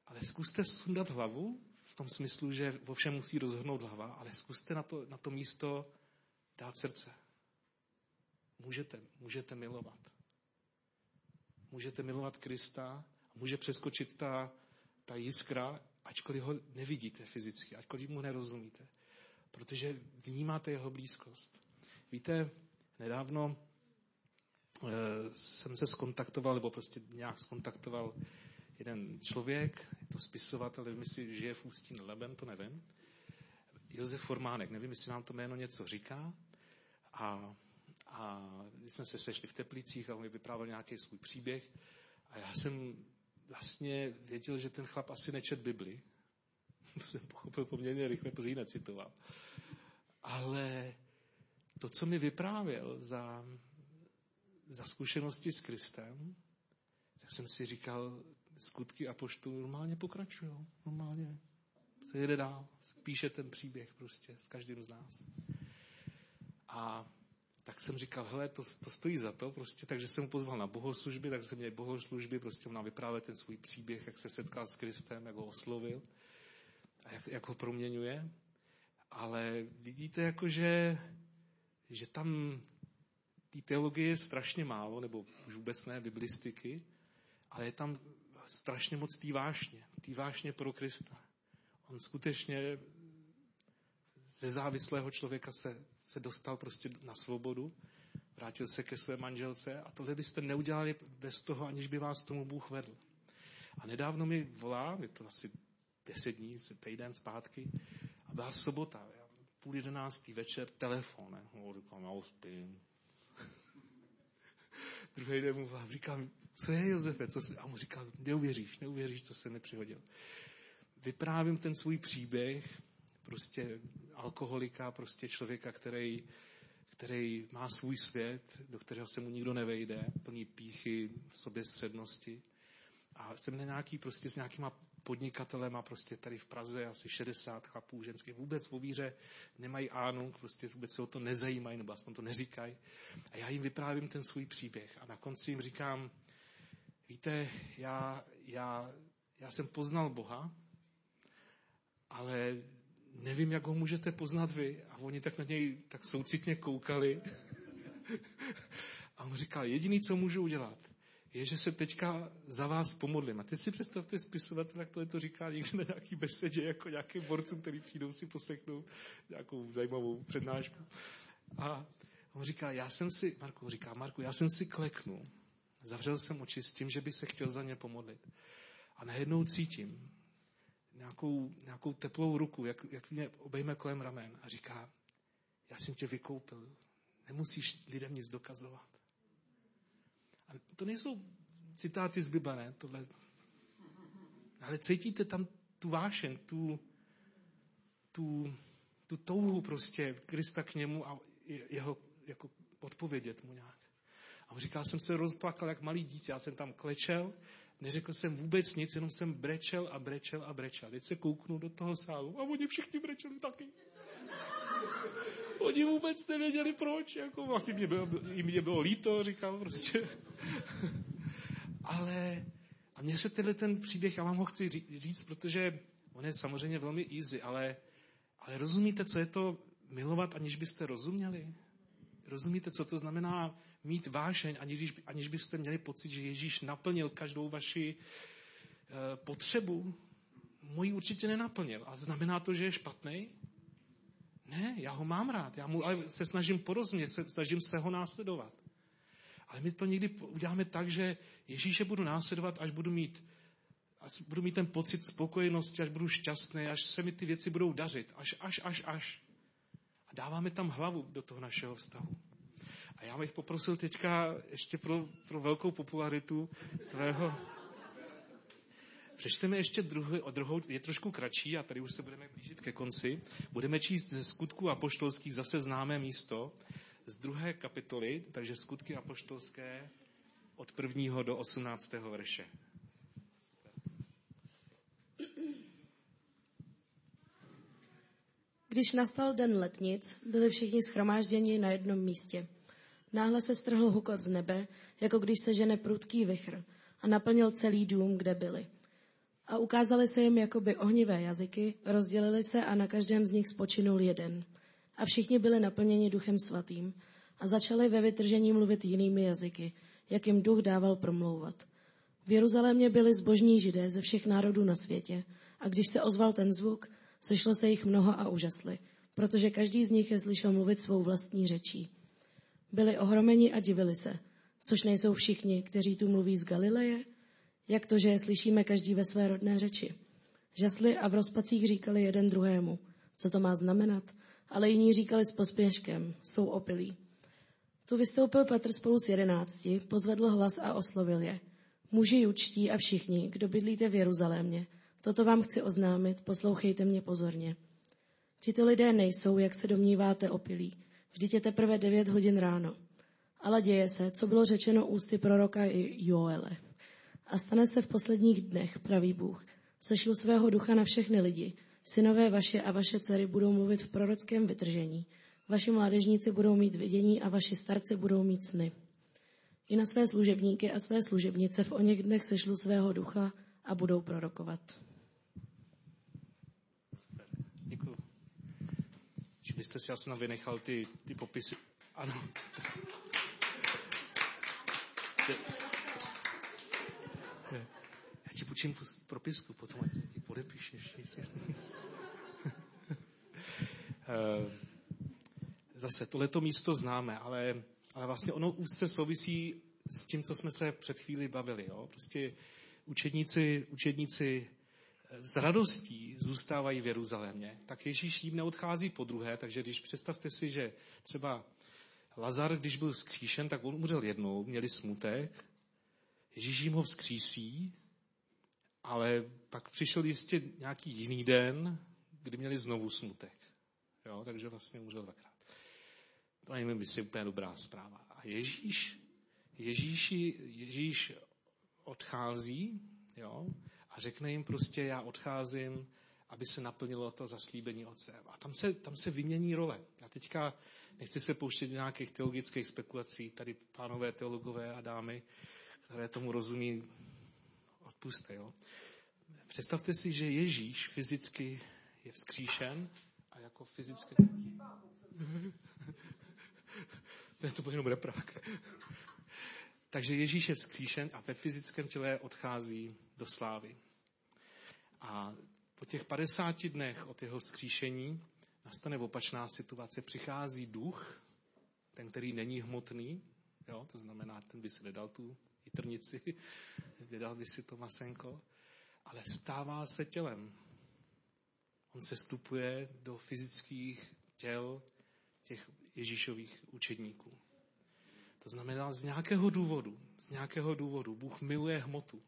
ale zkuste sundat hlavu v tom smyslu, že o všem musí rozhodnout hlava, ale zkuste na to, na to místo dát srdce. Můžete, můžete milovat. Můžete milovat Krista, může přeskočit ta, ta jiskra, ačkoliv ho nevidíte fyzicky, ačkoliv mu nerozumíte. Protože vnímáte jeho blízkost. Víte, nedávno e, jsem se skontaktoval, nebo prostě nějak skontaktoval jeden člověk, je to spisovatel, nevím, jestli žije v Ústí nad Labem, to nevím. Josef Formánek, nevím, jestli nám to jméno něco říká. A, a když jsme se sešli v Teplicích a on mi vyprávěl nějaký svůj příběh a já jsem vlastně věděl, že ten chlap asi nečet Bibli. To jsem pochopil poměrně rychle, protože ji necitoval. Ale to, co mi vyprávěl za, za zkušenosti s Kristem, tak jsem si říkal, skutky apoštolů normálně pokračují. Normálně se jede dál. Píše ten příběh prostě s každým z nás. A tak jsem říkal, hele, to, to stojí za to, prostě, takže jsem pozval na bohoslužby, tak jsem měl bohoslužby, prostě on nám vyprávěl ten svůj příběh, jak se setkal s Kristem, jak ho oslovil a jak, jak ho proměňuje. Ale vidíte, jakože, že tam té teologie je strašně málo, nebo už vůbec ne, biblistiky, ale je tam strašně moc té vášně, té vášně pro Krista. On skutečně ze závislého člověka se, se dostal prostě na svobodu, vrátil se ke své manželce a tohle byste neudělali bez toho, aniž by vás tomu Bůh vedl. A nedávno mi volá, je to asi deset dní, týden zpátky, a byla sobota, půl jedenáctý večer, telefon, ne? No, říkám, já uspím. Druhý den mu volám, říkám, co je, Josefe? Co jsi? A mu říkám, neuvěříš, neuvěříš, co se mi přihodilo. Vyprávím ten svůj příběh, prostě alkoholika, prostě člověka, který, který má svůj svět, do kterého se mu nikdo nevejde, plný pýchy, soběstřednosti. A jsem na nějaký prostě s nějakýma podnikatelema prostě tady v Praze asi šedesát chlapů ženských. Vůbec o víře nemají ánung, prostě vůbec se o to nezajímají, nebo aspoň to neříkají. A já jim vyprávím ten svůj příběh a na konci jim říkám, víte, já, já, já jsem poznal Boha, ale nevím, jak ho můžete poznat vy. A oni tak na něj tak soucitně koukali. A on říkal, jediný, co můžu udělat, je, že se teďka za vás pomodlím. A teď si představte spisovatel, jak tohle to říká někde na nějaký besedě, jako nějakým borcům, který přijdou si poslechnout nějakou zajímavou přednášku. A on říká, já jsem si, Marku, říká, Marku, já jsem si kleknul. Zavřel jsem oči s tím, že by se chtěl za ně pomodlit. A najednou cítím nějakou, nějakou teplou ruku, jak, jak mě obejme kolem ramen a říká, já jsem tě vykoupil. Nemusíš lidem nic dokazovat. A to nejsou citáty z Bible, ne? Tohle. Ale cítíte tam tu vášen, tu, tu, tu touhu prostě Krista k němu a jeho jako odpovědět mu nějak. A on říkal, jsem se rozplakal jak malý dítě, já jsem tam klečel, neřekl jsem vůbec nic, jenom jsem brečel a brečel a brečel. Teď se kouknu do toho sálu a oni všichni brečeli taky. Oni vůbec nevěděli proč, jako asi mě bylo, mě bylo líto, říkal prostě. Ale a mně se tenhle ten příběh, já vám ho chci říct, protože on je samozřejmě velmi easy, ale, ale rozumíte, co je to milovat, aniž byste rozuměli? Rozumíte, co to znamená mít vášeň, aniž, aniž byste měli pocit, že Ježíš naplnil každou vaši e, potřebu? Moji určitě nenaplnil. A znamená to, že je špatnej? Ne, já ho mám rád, já mu, ale se snažím porozumět, se, snažím se ho následovat. Ale my to někdy uděláme tak, že Ježíše budu následovat, až budu mít, až budu mít ten pocit spokojenosti, až budu šťastný, až se mi ty věci budou dařit, až, až, až, až. A dáváme tam hlavu do toho našeho vztahu. A já bych poprosil teďka ještě pro, pro velkou popularitu tvého. Přečteme ještě druhou, druhou, je trošku kratší a tady už se budeme blížit ke konci. Budeme číst ze Skutků apoštolských zase známé místo z druhé kapitoly, takže Skutky apoštolské od prvního do osmnáctého verše. Když nastal den letnic, byli všichni shromážděni na jednom místě. Náhle se strhl hukot z nebe, jako když se žene prudký vichr a naplnil celý dům, kde byli. A ukázali se jim jakoby ohnivé jazyky, rozdělili se a na každém z nich spočinul jeden. A všichni byli naplněni Duchem Svatým a začali ve vytržení mluvit jinými jazyky, jak jim Duch dával promlouvat. V Jeruzalémě byli zbožní Židé ze všech národů na světě a když se ozval ten zvuk, sešlo se jich mnoho a úžasli, protože každý z nich je slyšel mluvit svou vlastní řečí. Byli ohromeni a divili se, což nejsou všichni, kteří tu mluví z Galileje, jak to, že je slyšíme každý ve své rodné řeči. Žasli a v rozpacích říkali jeden druhému, co to má znamenat, ale jiní říkali s pospěškem, jsou opilí. Tu vystoupil Petr spolu s jedenácti, pozvedl hlas a oslovil je. Muži jučtí a všichni, kdo bydlíte v Jeruzalémě, toto vám chci oznámit, poslouchejte mě pozorně. Tito lidé nejsou, jak se domníváte, opilí. Vždyť je teprve devět hodin ráno. Ale děje se, co bylo řečeno ústy proroka Joele. A stane se v posledních dnech, pravý Bůh. Sešlu svého ducha na všechny lidi. Synové vaše a vaše dcery budou mluvit v prorockém vytržení. Vaši mládežníci budou mít vidění a vaši starci budou mít sny. I na své služebníky a své služebnice v oněch dnech sešlu svého ducha a budou prorokovat. Super, děkuju. Či byste si asi vynechal ty, ty popisy? Ano. Já ti půjčím propisku, potom ať ti podepíšeš. Zase, tohleto místo známe, ale, ale vlastně ono úzce souvisí s tím, co jsme se před chvíli bavili. Jo? Prostě učedníci, učedníci s radostí zůstávají v Jeruzalémě. Tak Ježíš jim neodchází podruhé, takže když představte si, že třeba Lazar, když byl vzkříšen, tak on umřel jednou, měli smutek, Ježíš jim ho vzkřísí, ale pak přišel jistě nějaký jiný den, kdy měli znovu smutek. Jo, takže vlastně umřel dvakrát. To je mi úplně dobrá zpráva. A Ježíš, Ježíši, Ježíš odchází, jo, a řekne jim prostě, já odcházím, aby se naplnilo to zaslíbení otcem. A tam se, tam se vymění role. Já teďka nechci se pouštět do nějakých teologických spekulací, tady pánové teologové a dámy, které tomu rozumí, odpuste, jo. Představte si, že Ježíš fyzicky je vzkříšen a jako fyzicky... to byl jenom reprák. Takže Ježíš je vzkříšen a ve fyzickém těle odchází do slávy. A po těch padesáti dnech od jeho vzkříšení nastane opačná situace. Přichází duch, ten, který není hmotný, jo, to znamená, ten by si nedal tu jitrnici, nedal by si to masenko, ale stává se tělem. On se vstupuje do fyzických těl těch Ježíšových učedníků. To znamená, z nějakého důvodu, z nějakého důvodu, Bůh miluje hmotu.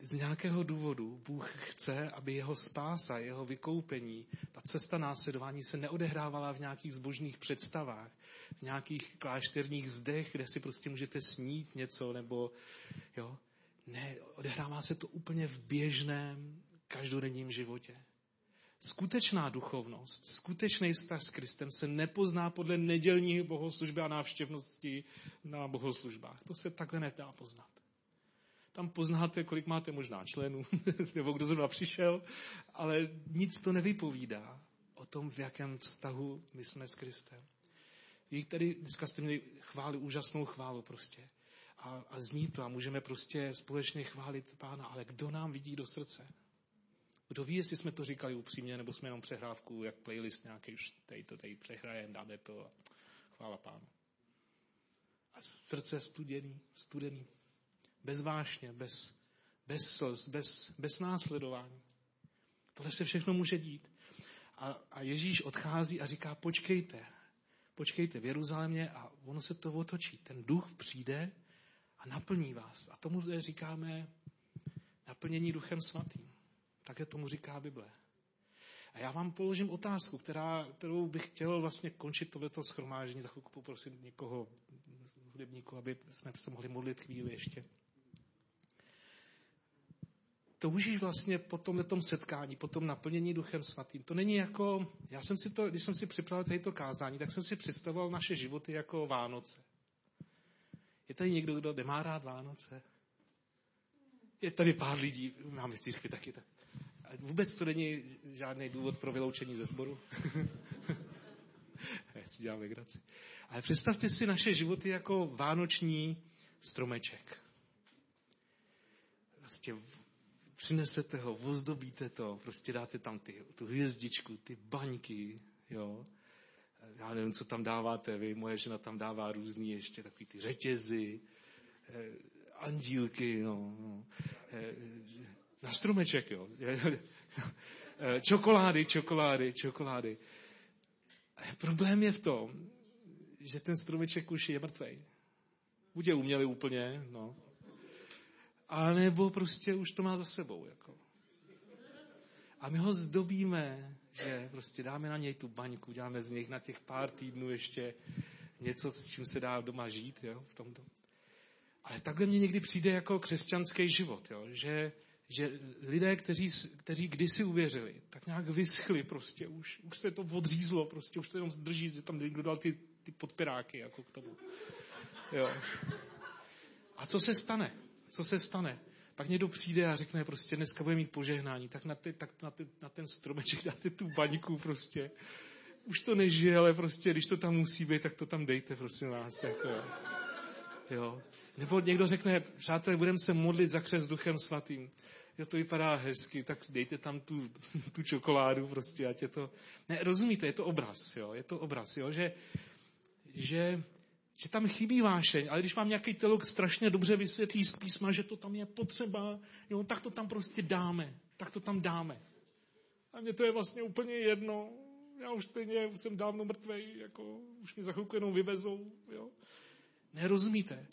Z nějakého důvodu Bůh chce, aby jeho spása, jeho vykoupení, ta cesta následování se neodehrávala v nějakých zbožných představách, v nějakých klášterních zdech, kde si prostě můžete snít něco, nebo jo, ne, odehrává se to úplně v běžném, každodenním životě. Skutečná duchovnost, skutečný vztah s Kristem se nepozná podle nedělní bohoslužby a návštěvnosti na bohoslužbách. To se takhle nedá poznat. Tam poznáte, kolik máte možná členů, nebo kdo zrovna přišel, ale nic to nevypovídá o tom, v jakém vztahu my jsme s Kristem. Vy tady dneska jste měli chváli, úžasnou chválu prostě. A, a zní to a můžeme prostě společně chválit Pána, ale kdo nám vidí do srdce? Kdo ví, jestli jsme to říkali upřímně, nebo jsme jenom přehrávku, jak playlist nějaký, tady to tady přehrajem, dáme to a chvála Pánu. A srdce studený, studený. Bez vášně, bez, bez slz, bez, bez následování. Tohle se všechno může dít. A, a Ježíš odchází a říká, počkejte, počkejte v Jeruzalémě a ono se to otočí. Ten duch přijde a naplní vás. A tomu říkáme naplnění Duchem Svatým. Také tomu říká Bible. A já vám položím otázku, která, kterou bych chtěl vlastně končit tohleto shromáždění. Za chvilku poprosím někoho hudebníku, aby jsme se mohli modlit chvíli ještě. Toužíš vlastně po tomhletom setkání, po tom naplnění Duchem Svatým. To není jako, já jsem si to, když jsem si připravil tady to kázání, tak jsem si představoval naše životy jako Vánoce. Je tady někdo, kdo nemá rád Vánoce? Je tady pár lidí, máme v církvi taky tak. Vůbec to není žádný důvod pro vyloučení ze sboru. Já si dělám legraci. Ale představte si naše životy jako vánoční stromeček. Vlastně přinesete ho, ozdobíte to, prostě dáte tam ty, tu hvězdičku, ty baňky, jo. Já nevím, co tam dáváte vy, moje žena tam dává různý ještě takový ty řetězy, andílky, no, no. Na stromeček, jo. čokolády, čokolády, čokolády. Problém je v tom, že ten stromeček už je mrtvej. Buď je umělý úplně, no. A nebo prostě už to má za sebou, jako. A my ho zdobíme, že prostě dáme na něj tu baňku, dáme z něj na těch pár týdnů ještě něco, s čím se dá doma žít, jo, v tomto. Ale takhle mně někdy přijde jako křesťanský život, jo, že že lidé, kteří, kteří kdysi uvěřili, tak nějak vyschli prostě, už, už se to odřízlo, prostě už to jenom zdrží, že tam někdo dal ty, ty podpiráky jako k tomu. Jo. A co se stane? Co se stane? Pak někdo přijde a řekne prostě, dneska bude mít požehnání, tak na, ty, tak na, ty, na ten stromeček dáte tu baňku prostě. Už to nežije, ale prostě, když to tam musí být, tak to tam dejte, prosím vás, jako jo. Nebo někdo řekne, přátelé, budeme se modlit za křest Duchem Svatým. Jo, to vypadá hezky, tak dejte tam tu, tu čokoládu prostě, ať je to... Ne, rozumíte, je to obraz, jo, je to obraz, jo, že, že, že tam chybí vášeň, ale když vám nějaký teolog strašně dobře vysvětlí z písma, že to tam je potřeba, jo, tak to tam prostě dáme, tak to tam dáme. A mně to je vlastně úplně jedno, já už stejně jsem dávno mrtvej, jako už mě za chvilku jenom vyvezou, jo. Nerozumíte.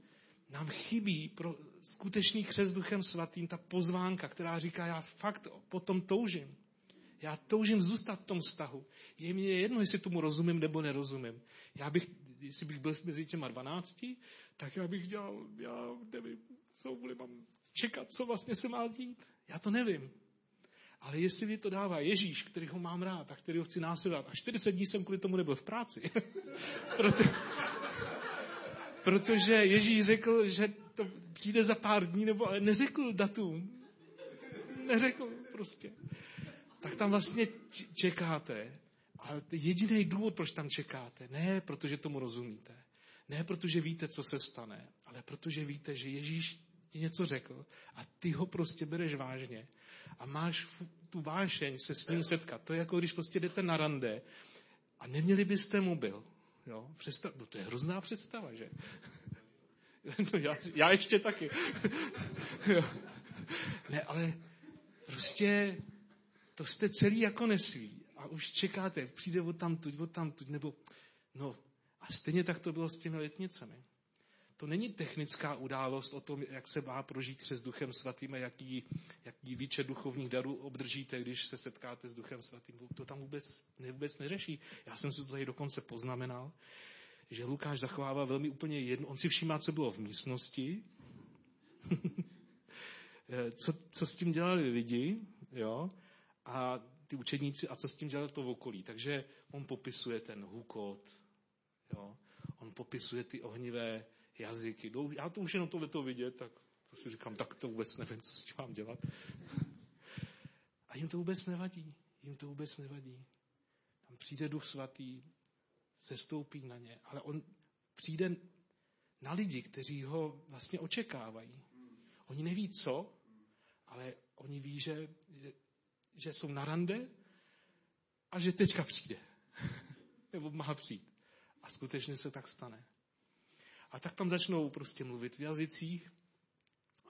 Nám chybí pro skutečný křest Duchem Svatým ta pozvánka, která říká, já fakt potom toužím. Já toužím zůstat v tom vztahu. Je mi jedno, jestli tomu rozumím nebo nerozumím. Já bych, jestli bych byl mezi těma dvanácti, tak já bych dělal, já nevím, co bude mám čekat, co vlastně se má dít. Já to nevím. Ale jestli mi to dává Ježíš, kterýho mám rád a kterýho chci následovat, a čtyřicet dní jsem kvůli tomu nebyl v práci. Proto, protože Ježíš řekl, že to přijde za pár dní, nebo ale neřekl datum. Neřekl prostě. Tak tam vlastně čekáte. Ale jediný důvod, proč tam čekáte, ne protože tomu rozumíte, ne protože víte, co se stane, ale protože víte, že Ježíš ti něco řekl a ty ho prostě bereš vážně a máš tu vášeň se s ním setkat. To je jako když prostě jdete na rande a neměli byste mobil. Jo? Představ, no to je hrozná představa, že? No já, já ještě taky. Jo. Ne, ale prostě to jste celý jako nesví a už čekáte, přijde od tamtuď, od tamtuď, nebo no a stejně tak to bylo s těmi letnicemi. To není technická událost o tom, jak se má prožít se s Duchem Svatým a jaký, jaký výčet duchovních darů obdržíte, když se setkáte s Duchem Svatým. To tam vůbec, vůbec neřeší. Já jsem si to tady dokonce poznamenal, že Lukáš zachovává velmi úplně jedno. On si všímá, co bylo v místnosti, co, co s tím dělali lidi, jo, a ty učedníci, a co s tím dělali to v okolí. Takže on popisuje ten hukot, jo, on popisuje ty ohnivé jazyky. Já to už jenom tohleto vidět, tak to si říkám, tak to vůbec nevím, co s tím mám dělat. A jim to vůbec nevadí. Jim to vůbec nevadí. Tam přijde Duch Svatý, sestoupí na ně, ale on přijde na lidi, kteří ho vlastně očekávají. Oni neví co, ale oni ví, že, že, že jsou na rande a že teďka přijde. Nebo má přijít. A skutečně se tak stane. A tak tam začnou prostě mluvit v jazycích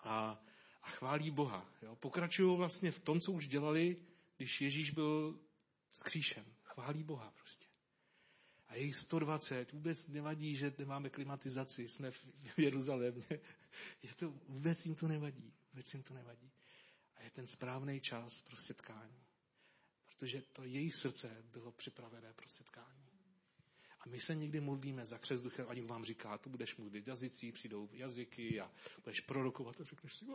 a, a chválí Boha. Jo. Pokračují vlastně v tom, co už dělali, když Ježíš byl vzkříšen. Chválí Boha prostě. A jejich sto dvacet, vůbec nevadí, že nemáme klimatizaci, jsme v Jeruzalémě. Je to, vůbec jim to nevadí. Vůbec jim to nevadí. A je ten správný čas pro setkání. Protože to jejich srdce bylo připravené pro setkání. A my se někdy modlíme za křest duchem a někdo vám říká, tu budeš mluvit v jazycích, přijdou jazyky a budeš prorokovat a řekneš si,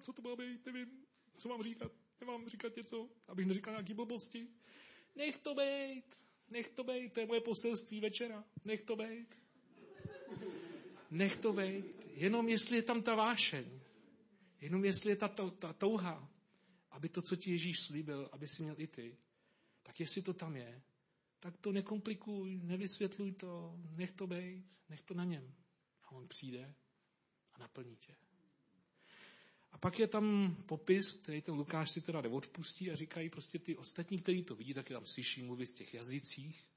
co to má být, nevím, co mám říkat, nemám říkat něco, abych neříkal nějaký blbosti. Nech to bejt, nech to bejt, to je moje poselství večera, nech to bejt. Nech to bejt, jenom jestli je tam ta vášeň, jenom jestli je ta, ta, ta touha, aby to, co ti Ježíš slíbil, aby si měl i ty, tak jestli to tam je, tak to nekomplikuj, nevysvětluj to, nech to bejt, nech to na něm. A on přijde a naplní tě. A pak je tam popis, který ten Lukáš si teda neodpustí a říkají prostě ty ostatní, kteří to vidí, taky tam slyší mluvit v těch jazycích.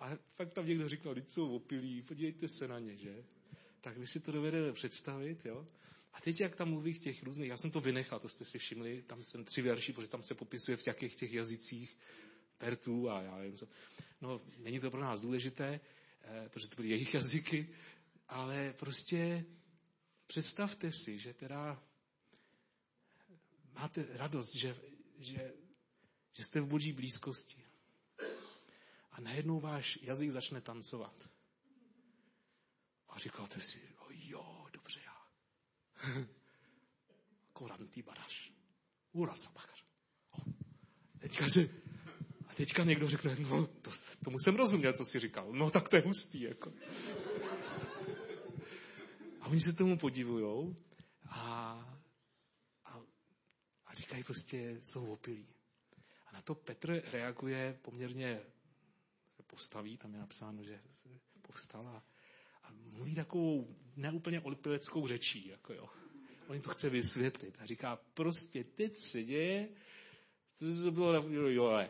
A fakt tam někdo říkal, teď jsou opilí, podívejte se na ně, že? Tak my si to dovedeme představit, jo? A teď, jak tam mluví v těch různých, já jsem to vynechal, to jste si všimli, tam jsem tři verši, protože tam se popisuje v jakých těch jazycích, Pertů a já nevím co. No, není to pro nás důležité, protože to byly jejich jazyky, ale prostě představte si, že teda máte radost, že, že, že jste v boží blízkosti. A najednou váš jazyk začne tancovat. A říkáte si, o jo, dobře já. Korantý baraš. Úraz a bakar. Teďka si... A teďka někdo řekne, no, to, tomu jsem rozuměl, co jsi říkal. No, tak to je hustý, jako. A oni se tomu podivujou a, a, a říkají prostě, jsou opilí. A na to Petr reaguje poměrně, se postaví, tam je napsáno, že povstala. A mluví takovou neúplně opileckou řečí, jako jo. Oni to chce vysvětlit. A říká, prostě teď se děje, to bylo, jo, jo,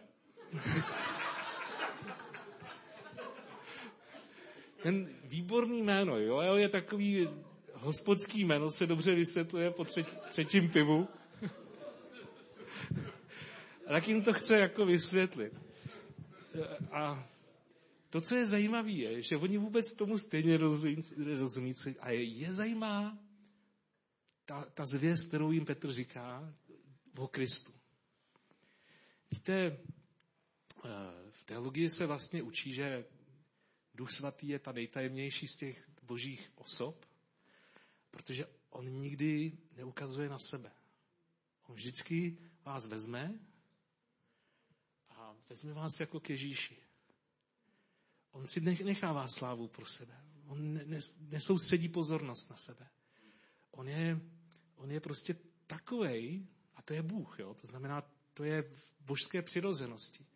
ten výborný jméno, jo, je takový hospodský jméno, se dobře vysvětluje po třetí, třetím pivu. A tak jim to chce jako vysvětlit. A to, co je zajímavé, je, že oni vůbec tomu stejně rozumí, a je, je zajímá ta, ta zvěst, kterou jim Petr říká o Kristu. Víte, v teologii se vlastně učí, že Duch svatý je ta nejtajemnější z těch božích osob, protože on nikdy neukazuje na sebe. On vždycky vás vezme a vezme vás jako k Ježíši. On si nechává slávu pro sebe. On nesoustředí pozornost na sebe. On je, on je prostě takovej, a to je Bůh, jo? To znamená, to je v božské přirozenosti.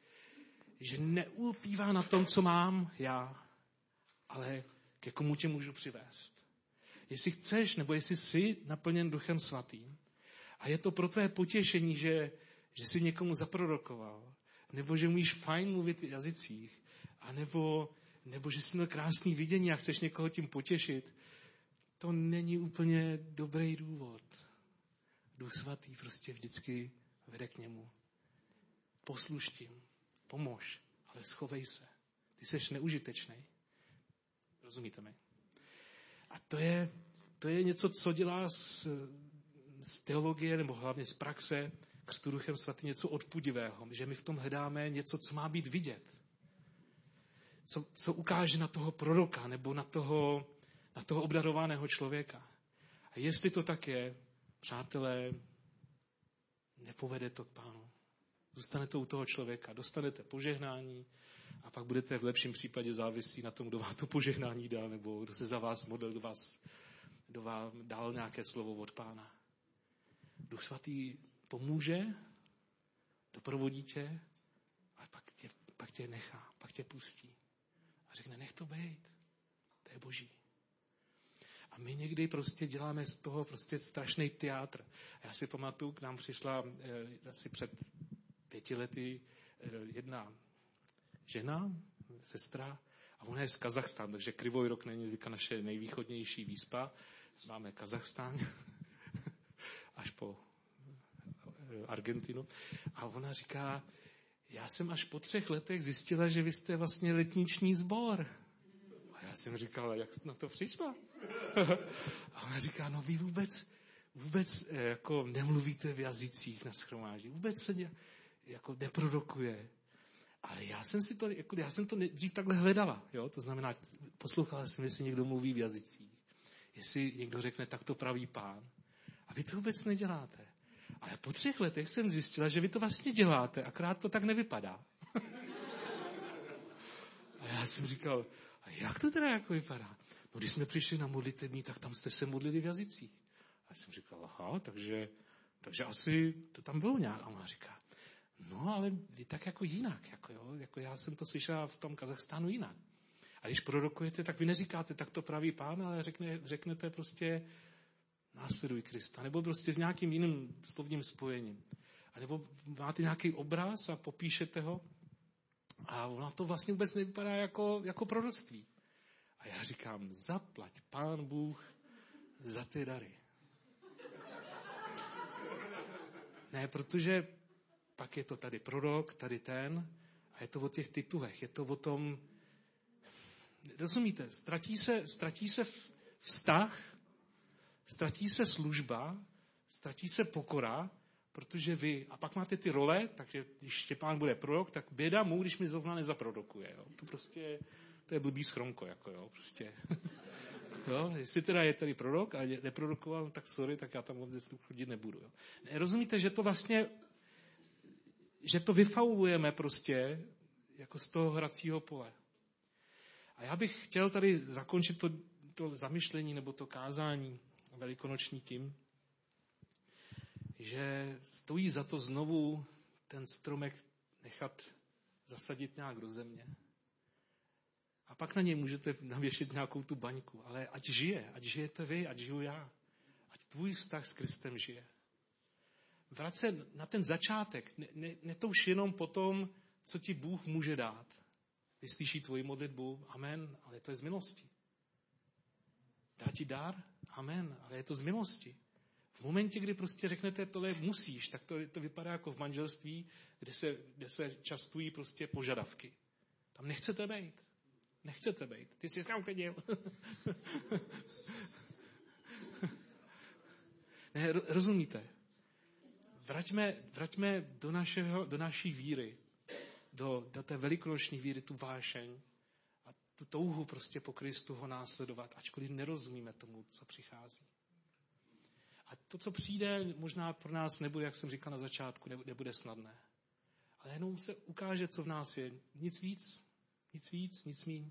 Že neulpívá na tom, co mám já, ale ke komu tě můžu přivést. Jestli chceš, nebo jestli jsi naplněn Duchem svatým, a je to pro tvé potěšení, že, že jsi někomu zaprorokoval, nebo že umíš fajn mluvit v jazycích, anebo, nebo že jsi měl krásný vidění a chceš někoho tím potěšit, to není úplně dobrý důvod. Duch svatý prostě vždycky vede k němu. Posluštím, pomož, ale schovej se. Ty seš neužitečnej. Rozumíte mi? A to je, to je něco, co dělá z, z teologie, nebo hlavně z praxe, křtu Duchem svatým něco odpudivého. Že my v tom hledáme něco, co má být vidět. Co, co ukáže na toho proroka, nebo na toho, na toho obdarovaného člověka. A jestli to tak je, přátelé, nepovede to k Pánu. Zůstanete u toho člověka, dostanete požehnání a pak budete v lepším případě závisí na tom, kdo vám to požehnání dá, nebo kdo se za vás modlil, kdo, vás, kdo vám dal nějaké slovo od Pána. Duch svatý pomůže, doprovodí tě, ale pak tě, pak tě nechá, pak tě pustí. A řekne, nech to být, to je boží. A my někdy prostě děláme z toho prostě strašný teátr. Já si pamatuju, k nám přišla eh, asi před pěti lety eh, jedna žena, sestra, a ona je z Kazachstánu, takže Kryvyj Rih není naše nejvýchodnější výspa. Máme Kazachstán až po Argentinu. A ona říká, já jsem až po třech letech zjistila, že vy jste vlastně letniční sbor. A já jsem říkal, jak na to přišla? A ona říká, no vy vůbec, vůbec jako nemluvíte v jazycích na shromáždění. Vůbec se ne, jako neprodukuje. Ale já jsem si to, jako, já jsem to dřív takhle hledala. Jo? To znamená, poslouchala jsem, jestli někdo mluví v jazycích. Jestli někdo řekne, tak to praví Pán. A vy to vůbec neděláte. Ale po třech letech jsem zjistila, že vy to vlastně děláte, akorát to tak nevypadá. A já jsem říkal, a jak to teda jako vypadá? No když jsme přišli na modlitební, tak tam jste se modlili v jazycích. A jsem říkal, aha, takže, takže asi to tam bylo nějak. A ona říká, no ale vy tak jako jinak, jako jo, jako já jsem to slyšela v tom Kazachstánu jinak. A když prorokujete, tak vy neříkáte, tak to praví Pán, ale řekne, řeknete prostě následuj Krista, nebo prostě s nějakým jiným slovním spojením. A nebo máte nějaký obraz a popíšete ho a ono to vlastně vůbec nevypadá jako, jako proroctví. A já říkám, zaplať Pán Bůh za ty dary. Ne, protože pak je to tady prorok, tady ten a je to o těch titulech, je to o tom, rozumíte, ztratí se, ztratí se vztah, ztratí se služba, ztratí se pokora, protože vy, a pak máte ty role, takže když Štěpán bude prorok, tak běda mu, když mi zrovna nezaprodokuje. Jo. To prostě, to je blbý schronko, jako jo, prostě. Jo, jestli teda je tady prorok a neprorokoval, tak sorry, tak já tam vůbec chodit nebudu. Jo. Rozumíte, že to vlastně, že to vyfaulujeme prostě, jako z toho hracího pole. A já bych chtěl tady zakončit to, to zamyšlení nebo to kázání velikonoční tím, že stojí za to znovu ten stromek nechat zasadit nějak do země. A pak na něj můžete navěšit nějakou tu baňku, ale ať žije, ať žijete vy, ať žiju já. Ať tvůj vztah s Kristem žije. Vrať se na ten začátek, ne, ne, netouž jenom po tom, co ti Bůh může dát. Vyslyší tvoji modlitbu, amen, ale to je z milosti. Dá ti dar? Amen. Ale je to z milosti. V momentě, kdy prostě řeknete, tohle musíš, tak to, to vypadá jako v manželství, kde se, kde se častují prostě požadavky. Tam nechcete bejt. Nechcete bejt. Ty jsi nám chodil. Ne, rozumíte? Vraťme, vraťme do, našeho, do naší víry, do, do té velikonoční víry tu vášeň a tu touhu prostě po Kristu ho následovat, ačkoliv nerozumíme tomu, co přichází. A to, co přijde, možná pro nás nebude, jak jsem říkal na začátku, nebude snadné. Ale jenom se ukáže, co v nás je. Nic víc, nic víc, nic míň.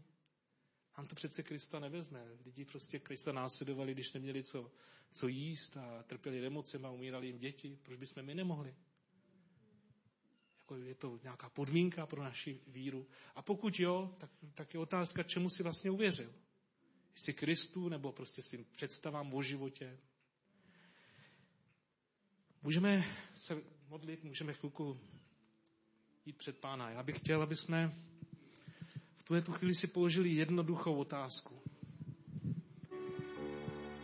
Nám to přece Krista nevezme. Lidi prostě Krista následovali, když neměli co, co jíst a trpěli nemocem a umírali jim děti. Proč bychom my nemohli? Jako je to nějaká podmínka pro naši víru. A pokud jo, tak, tak je otázka, čemu si vlastně uvěřil. Jestli Kristu, nebo prostě svým představám o životě. Můžeme se modlit, můžeme chvilku jít před Pána. Já bych chtěl, aby jsme v tuhletu chvíli si položili jednoduchou otázku.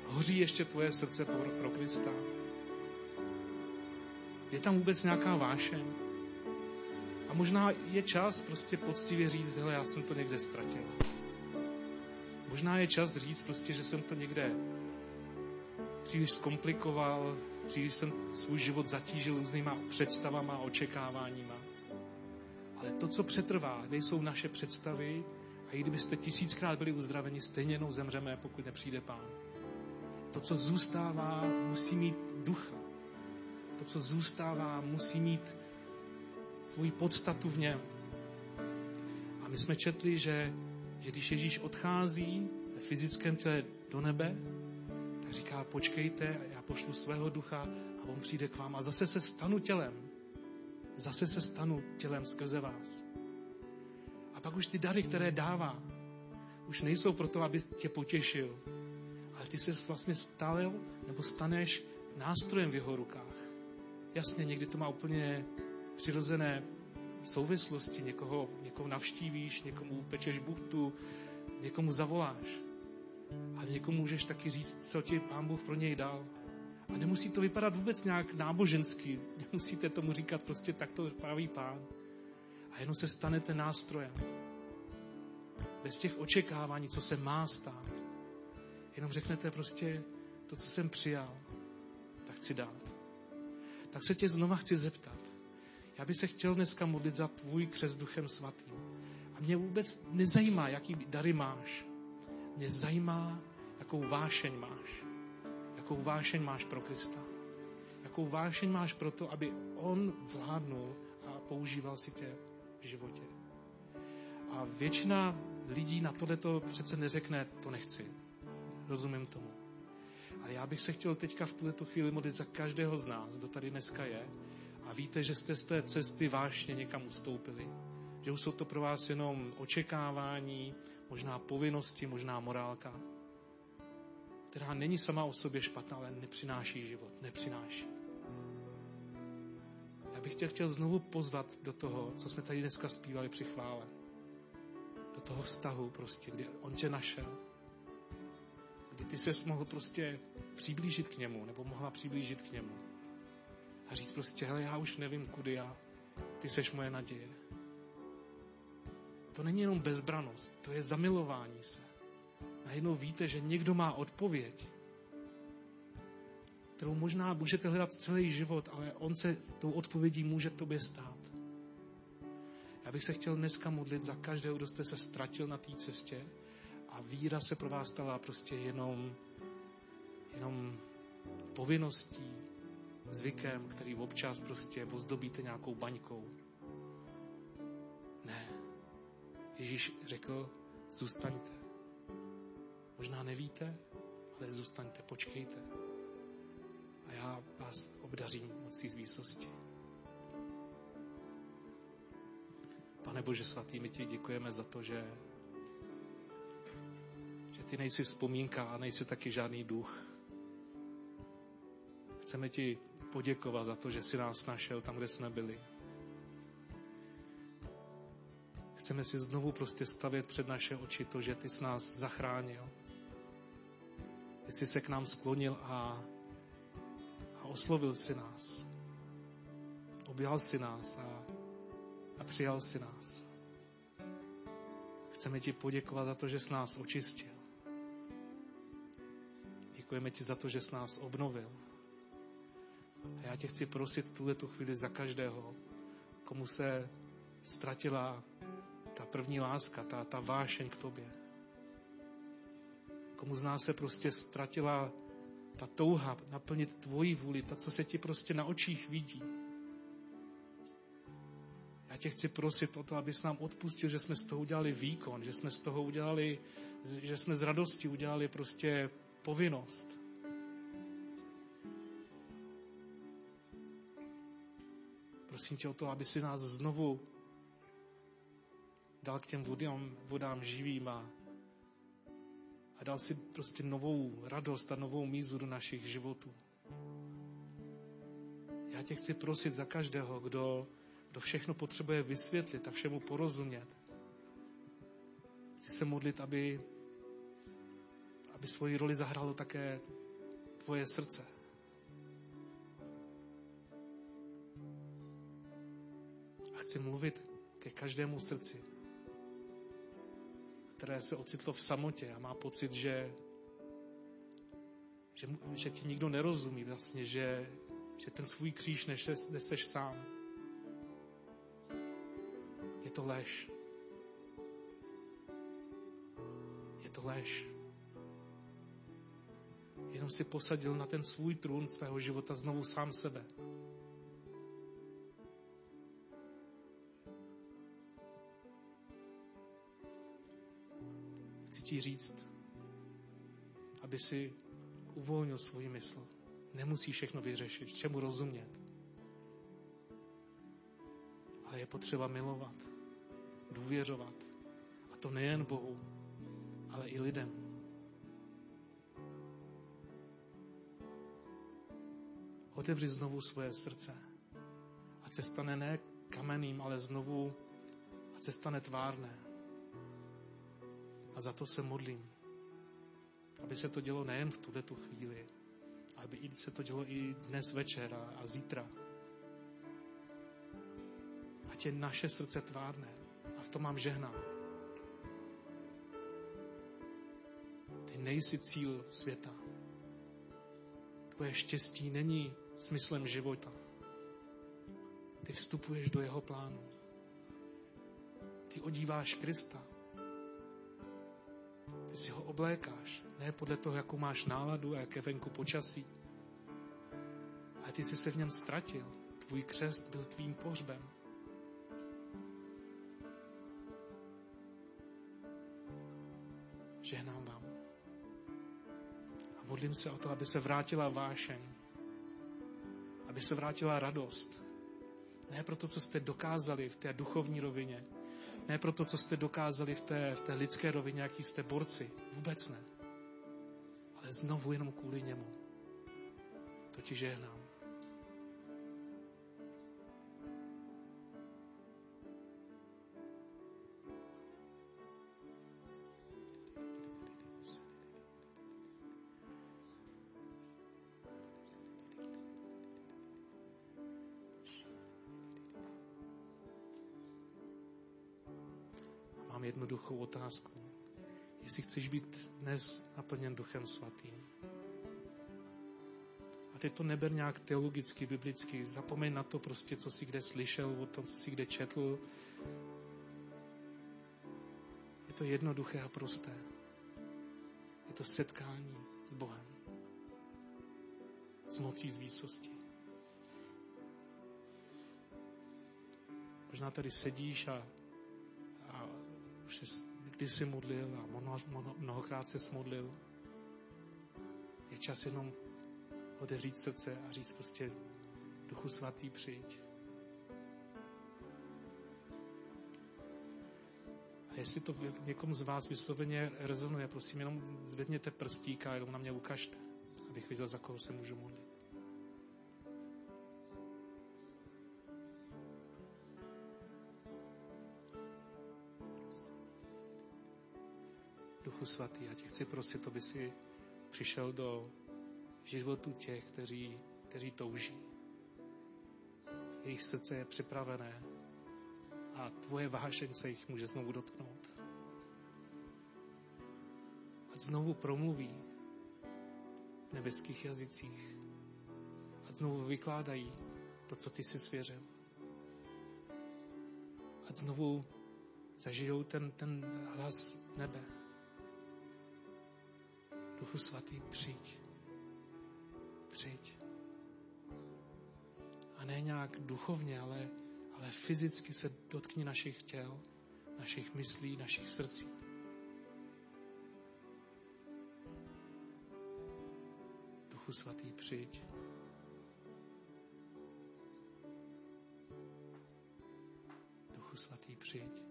Hoří ještě tvoje srdce pro Krista? Je tam vůbec nějaká vášeň? A možná je čas prostě poctivě říct, hele, já jsem to někde ztratil. Možná je čas říct prostě, že jsem to někde příliš zkomplikoval, příliš jsem svůj život zatížil různýma představama a očekáváníma. Ale to, co přetrvá, nejsou naše představy a i kdybyste tisíckrát byli uzdraveni, stejně jenom zemřeme, pokud nepřijde Pán. To, co zůstává, musí mít ducha. To, co zůstává, musí mít svoji podstatu v něm. A my jsme četli, že, že když Ježíš odchází ve fyzickém těle do nebe, tak říká, počkejte, já pošlu svého ducha a on přijde k vám a zase se stanu tělem. Zase se stanu tělem skrze vás. A pak už ty dary, které dává, už nejsou proto, aby tě potěšil, ale ty se vlastně stal, nebo staneš nástrojem v jeho rukách. Jasně, někdy to má úplně přirozené souvislosti. Někoho, někoho navštívíš, někomu pečeš buchtu, někomu zavoláš. A někomu můžeš taky říct, co ti Pán Bůh pro něj dal. A nemusí to vypadat vůbec nějak nábožensky. Nemusíte tomu říkat prostě tak to praví Pán. A jenom se stanete nástrojem. Bez těch očekávání, co se má stát. Jenom řeknete prostě to, co jsem přijal, tak chci dát. Tak se tě znova chci zeptat. Já bych se chtěl dneska modlit za tvůj křest Duchem Svatým. A mě vůbec nezajímá, jaký dary máš. Mě zajímá, jakou vášeň máš. Jakou vášeň máš pro Krista. Jakou vášeň máš pro to, aby on vládnul a používal si tě v životě. A většina lidí na tohleto přece neřekne, to nechci. Rozumím tomu. Ale já bych se chtěl teďka v tuhletu chvíli modlit za každého z nás, kdo tady dneska je. A víte, že jste z té cesty vášně někam ustoupili. Že už jsou to pro vás jenom očekávání, možná povinnosti, možná morálka, která není sama o sobě špatná, ale nepřináší život, nepřináší. Já bych tě chtěl znovu pozvat do toho, co jsme tady dneska zpívali při chvále. Do toho vztahu prostě, kdy on tě našel. Kdy ty ses mohl prostě přiblížit k němu, nebo mohla přiblížit k němu. A říct prostě, hele, já už nevím, kudy já, ty seš moje naděje. To není jenom bezbranost, to je zamilování se. Najednou víte, že někdo má odpověď, kterou možná můžete hledat celý život, ale on se tou odpovědí může tobě stát. Já bych se chtěl dneska modlit za každého, kdo jste se ztratil na té cestě a víra se pro vás stala prostě jenom, jenom povinností, zvykem, který občas prostě ozdobíte nějakou baňkou. Ne. Ježíš řekl, zůstaňte. Možná nevíte, ale zůstaňte, počkejte. A já vás obdařím mocí z výsosti. Pane Bože svatý, my ti děkujeme za to, že, že ty nejsi vzpomínka a nejsi taky žádný duch. Chceme ti poděkovat za to, že jsi nás našel tam, kde jsme byli. Chceme si znovu prostě stavět před naše oči to, že ty jsi nás zachránil. Ty jsi se k nám sklonil a, a oslovil jsi nás. Objal jsi nás a, a přijal jsi nás. Chceme ti poděkovat za to, že jsi nás očistil. Děkujeme ti za to, že jsi nás obnovil. A já tě chci prosit tuhle tu chvíli za každého, komu se ztratila ta první láska, ta, ta vášeň k tobě. Komu z nás se prostě ztratila ta touha naplnit tvoji vůli, ta, co se ti prostě na očích vidí. Já tě chci prosit o to, abys nám odpustil, že jsme z toho udělali výkon, že jsme z toho udělali, že jsme z radosti udělali prostě povinnost. Prosím tě o to, aby si nás znovu dal k těm vodám, vodám živým a, a dal si prostě novou radost a novou mízu do našich životů. Já tě chci prosit za každého, kdo to všechno potřebuje vysvětlit a všemu porozumět. Chci se modlit, aby, aby svoji roli zahrálo také tvoje srdce. A chci mluvit ke každému srdci, které se ocitlo v samotě a má pocit, že, že, že ti nikdo nerozumí vlastně, že, že ten svůj kříž neseš, neseš sám. Je to lež. Je to lež. Jenom si posadil na ten svůj trůn svého života znovu sám sebe. Chci ti říct, aby si uvolnil svůj mysl. Nemusíš všechno vyřešit, čemu rozumět. Ale je potřeba milovat. Důvěřovat. A to nejen Bohu, ale i lidem. Otevři znovu svoje srdce. Ať se stane ne kamenným, ale znovu, ať se stane tvárné. A za to se modlím. Aby se to dělo nejen v tuhletu chvíli, aby se to dělo i dnes večer a, a zítra. Ať je naše srdce tvárné. A v tom mám žehnat. Ty nejsi cíl světa. Tvoje štěstí není smyslem života. Ty vstupuješ do jeho plánu. Ty odíváš Krista. Ty si ho oblékáš. Ne podle toho, jakou máš náladu a jaké venku počasí. Ale ty jsi se v něm ztratil. Tvůj křest byl tvým pohřbem. Žehnám vám. A modlím se o to, aby se vrátila vášeň. Aby se vrátila radost. Ne pro to, co jste dokázali v té duchovní rovině. Ne pro to, co jste dokázali v té, v té lidské rovině, jaký jste borci. Vůbec ne. Ale znovu jenom kvůli němu. To ti žehnám. Jednoduchou otázku. Jestli chceš být dnes naplněn Duchem Svatým. A teď to neber nějak teologicky, biblicky. Zapomeň na to prostě, co jsi kde slyšel, o tom, co jsi kde četl. Je to jednoduché a prosté. Je to setkání s Bohem. S mocí z výsosti. Možná tady sedíš a už jsi kdysi modlil a mnohokrát se smodlil. Je čas jenom otevřít srdce a říct prostě Duchu Svatý přijď. A jestli to někomu z vás vysloveně rezonuje, prosím, jenom zvedněte prstík a jenom na mě ukažte, abych viděl, za koho se můžu modlit. Duchu Svatý, já tě chci prosit, aby si přišel do životu těch, kteří, kteří touží. Jejich srdce je připravené a tvoje vášeň se jich může znovu dotknout. Ať znovu promluví v nebeských jazycích. Ať znovu vykládají to, co ty jsi svěřil. A znovu zažijou ten, ten hlas nebe. Duchu svatý, přijď. Přijď. A ne nějak duchovně, ale, ale fyzicky se dotkni našich těl, našich myslí, našich srdcí. Duchu svatý, přijď. Duchu svatý, přijď.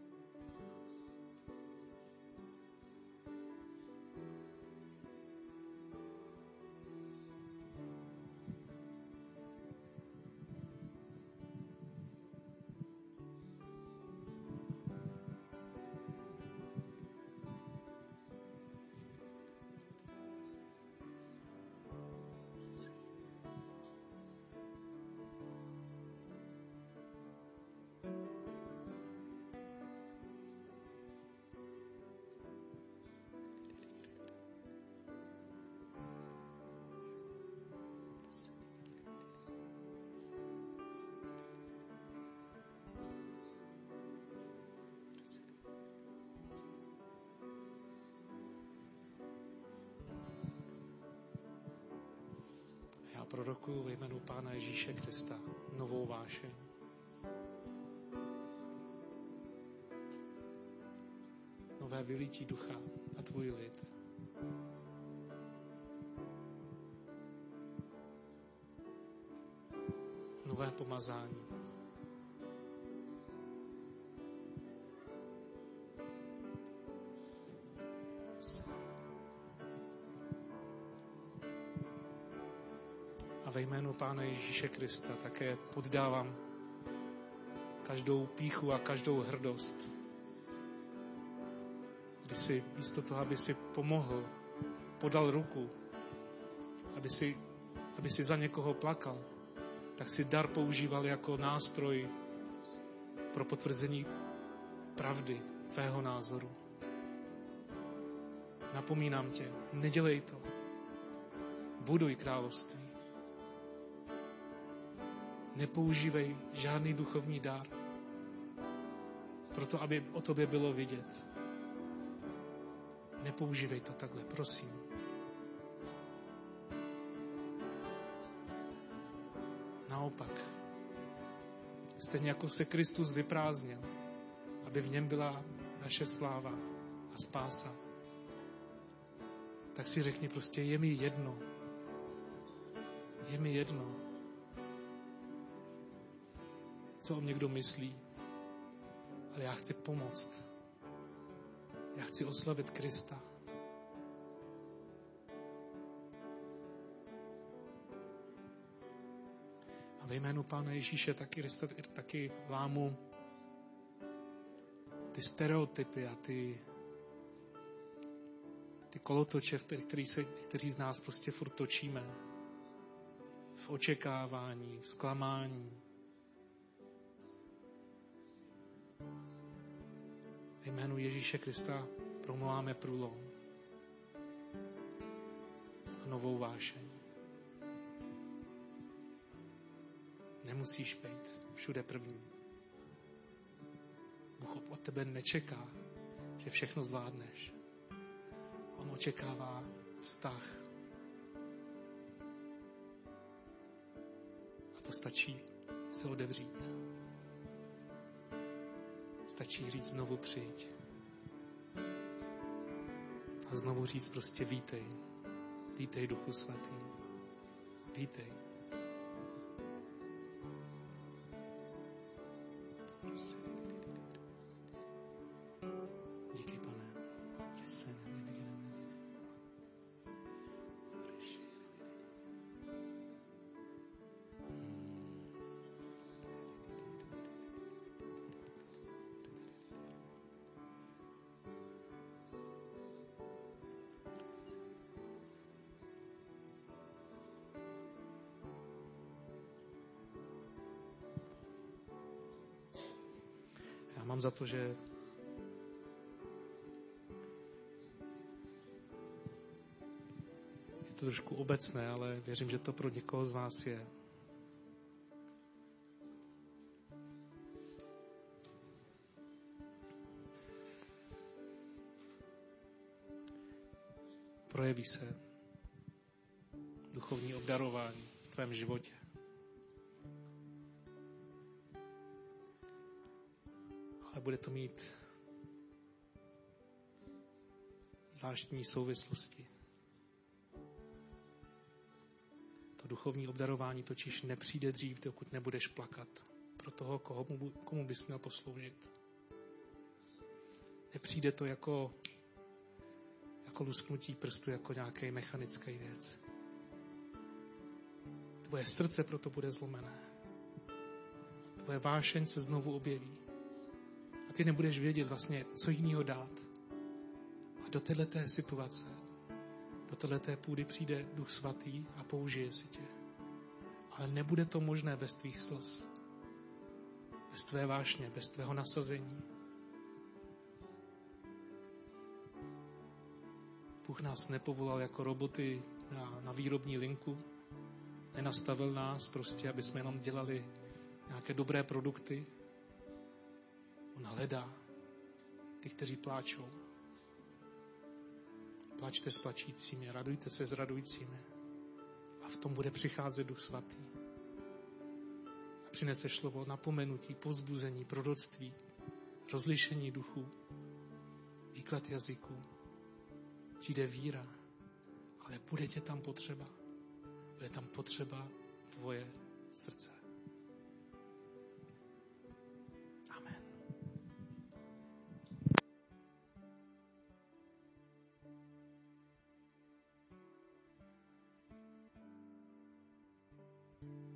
Prorokuju ve jménu Pána Ježíše Krista novou vášeň. Nové vylití ducha na tvůj lid. Nové pomazání. Ve jménu Pána Ježíše Krista také poddávám každou pýchu a každou hrdost, kdy si místo toho, aby si pomohl, podal ruku, aby si, aby si za někoho plakal, tak si dar používal jako nástroj pro potvrzení pravdy tvého názoru. Napomínám tě, nedělej to. Buduj království. Nepoužívej žádný duchovní dar, proto aby o tobě bylo vidět. Nepoužívej to takhle, prosím. Naopak, stejně jako se Kristus vyprázdnil, aby v něm byla naše sláva a spása, tak si řekni prostě, je mi jedno, je mi jedno, co o mě kdo myslí, ale já chci pomoct. Já chci oslavit Krista. A ve jménu Pána Ježíše taky, taky lámu ty stereotypy a ty, ty kolotoče, který, se, který z nás prostě furt točíme. V očekávání, v zklamání. Ve jménu Ježíše Krista promlouváme průlom a novou vášeň. Nemusíš být všude první. Bůh od tebe nečeká, že všechno zvládneš. On očekává vztah. A to stačí se odevřít. Stačí říct znovu přijď. A znovu říct prostě vítej. Vítej, Duchu Svatý. Vítej. Díky, Pane. Mám za to, že je to trošku obecné, ale věřím, že to pro někoho z vás je. projeví se duchovní obdarování v tvém životě. Ale bude to mít zvláštní souvislosti. To duchovní obdarování totiž nepřijde dřív, dokud nebudeš plakat pro toho, koho, komu bys měl posloužit. Nepřijde to jako, jako lusknutí prstu, jako nějaký mechanický věc. Tvoje srdce proto bude zlomené. Tvoje vášeň se znovu objeví. A ty nebudeš vědět vlastně, co jiného dát. A do téhleté situace, do téhleté půdy přijde Duch Svatý a použije si tě. Ale nebude to možné bez tvých slz. Bez tvé vášně, bez tvého nasazení. Bůh nás nepovolal jako roboty na, na výrobní linku. Nenastavil nás prostě, aby jsme jenom dělali nějaké dobré produkty. On hledá ty, kteří pláčou. Plačte s plačícími, radujte se s radujícími. A v tom bude přicházet Duch Svatý. A přinese slovo napomenutí, povzbuzení, proroctví, rozlišení duchu, výklad jazyků. Přijde víra, ale bude tě tam potřeba. Bude tam potřeba tvoje srdce. Amen.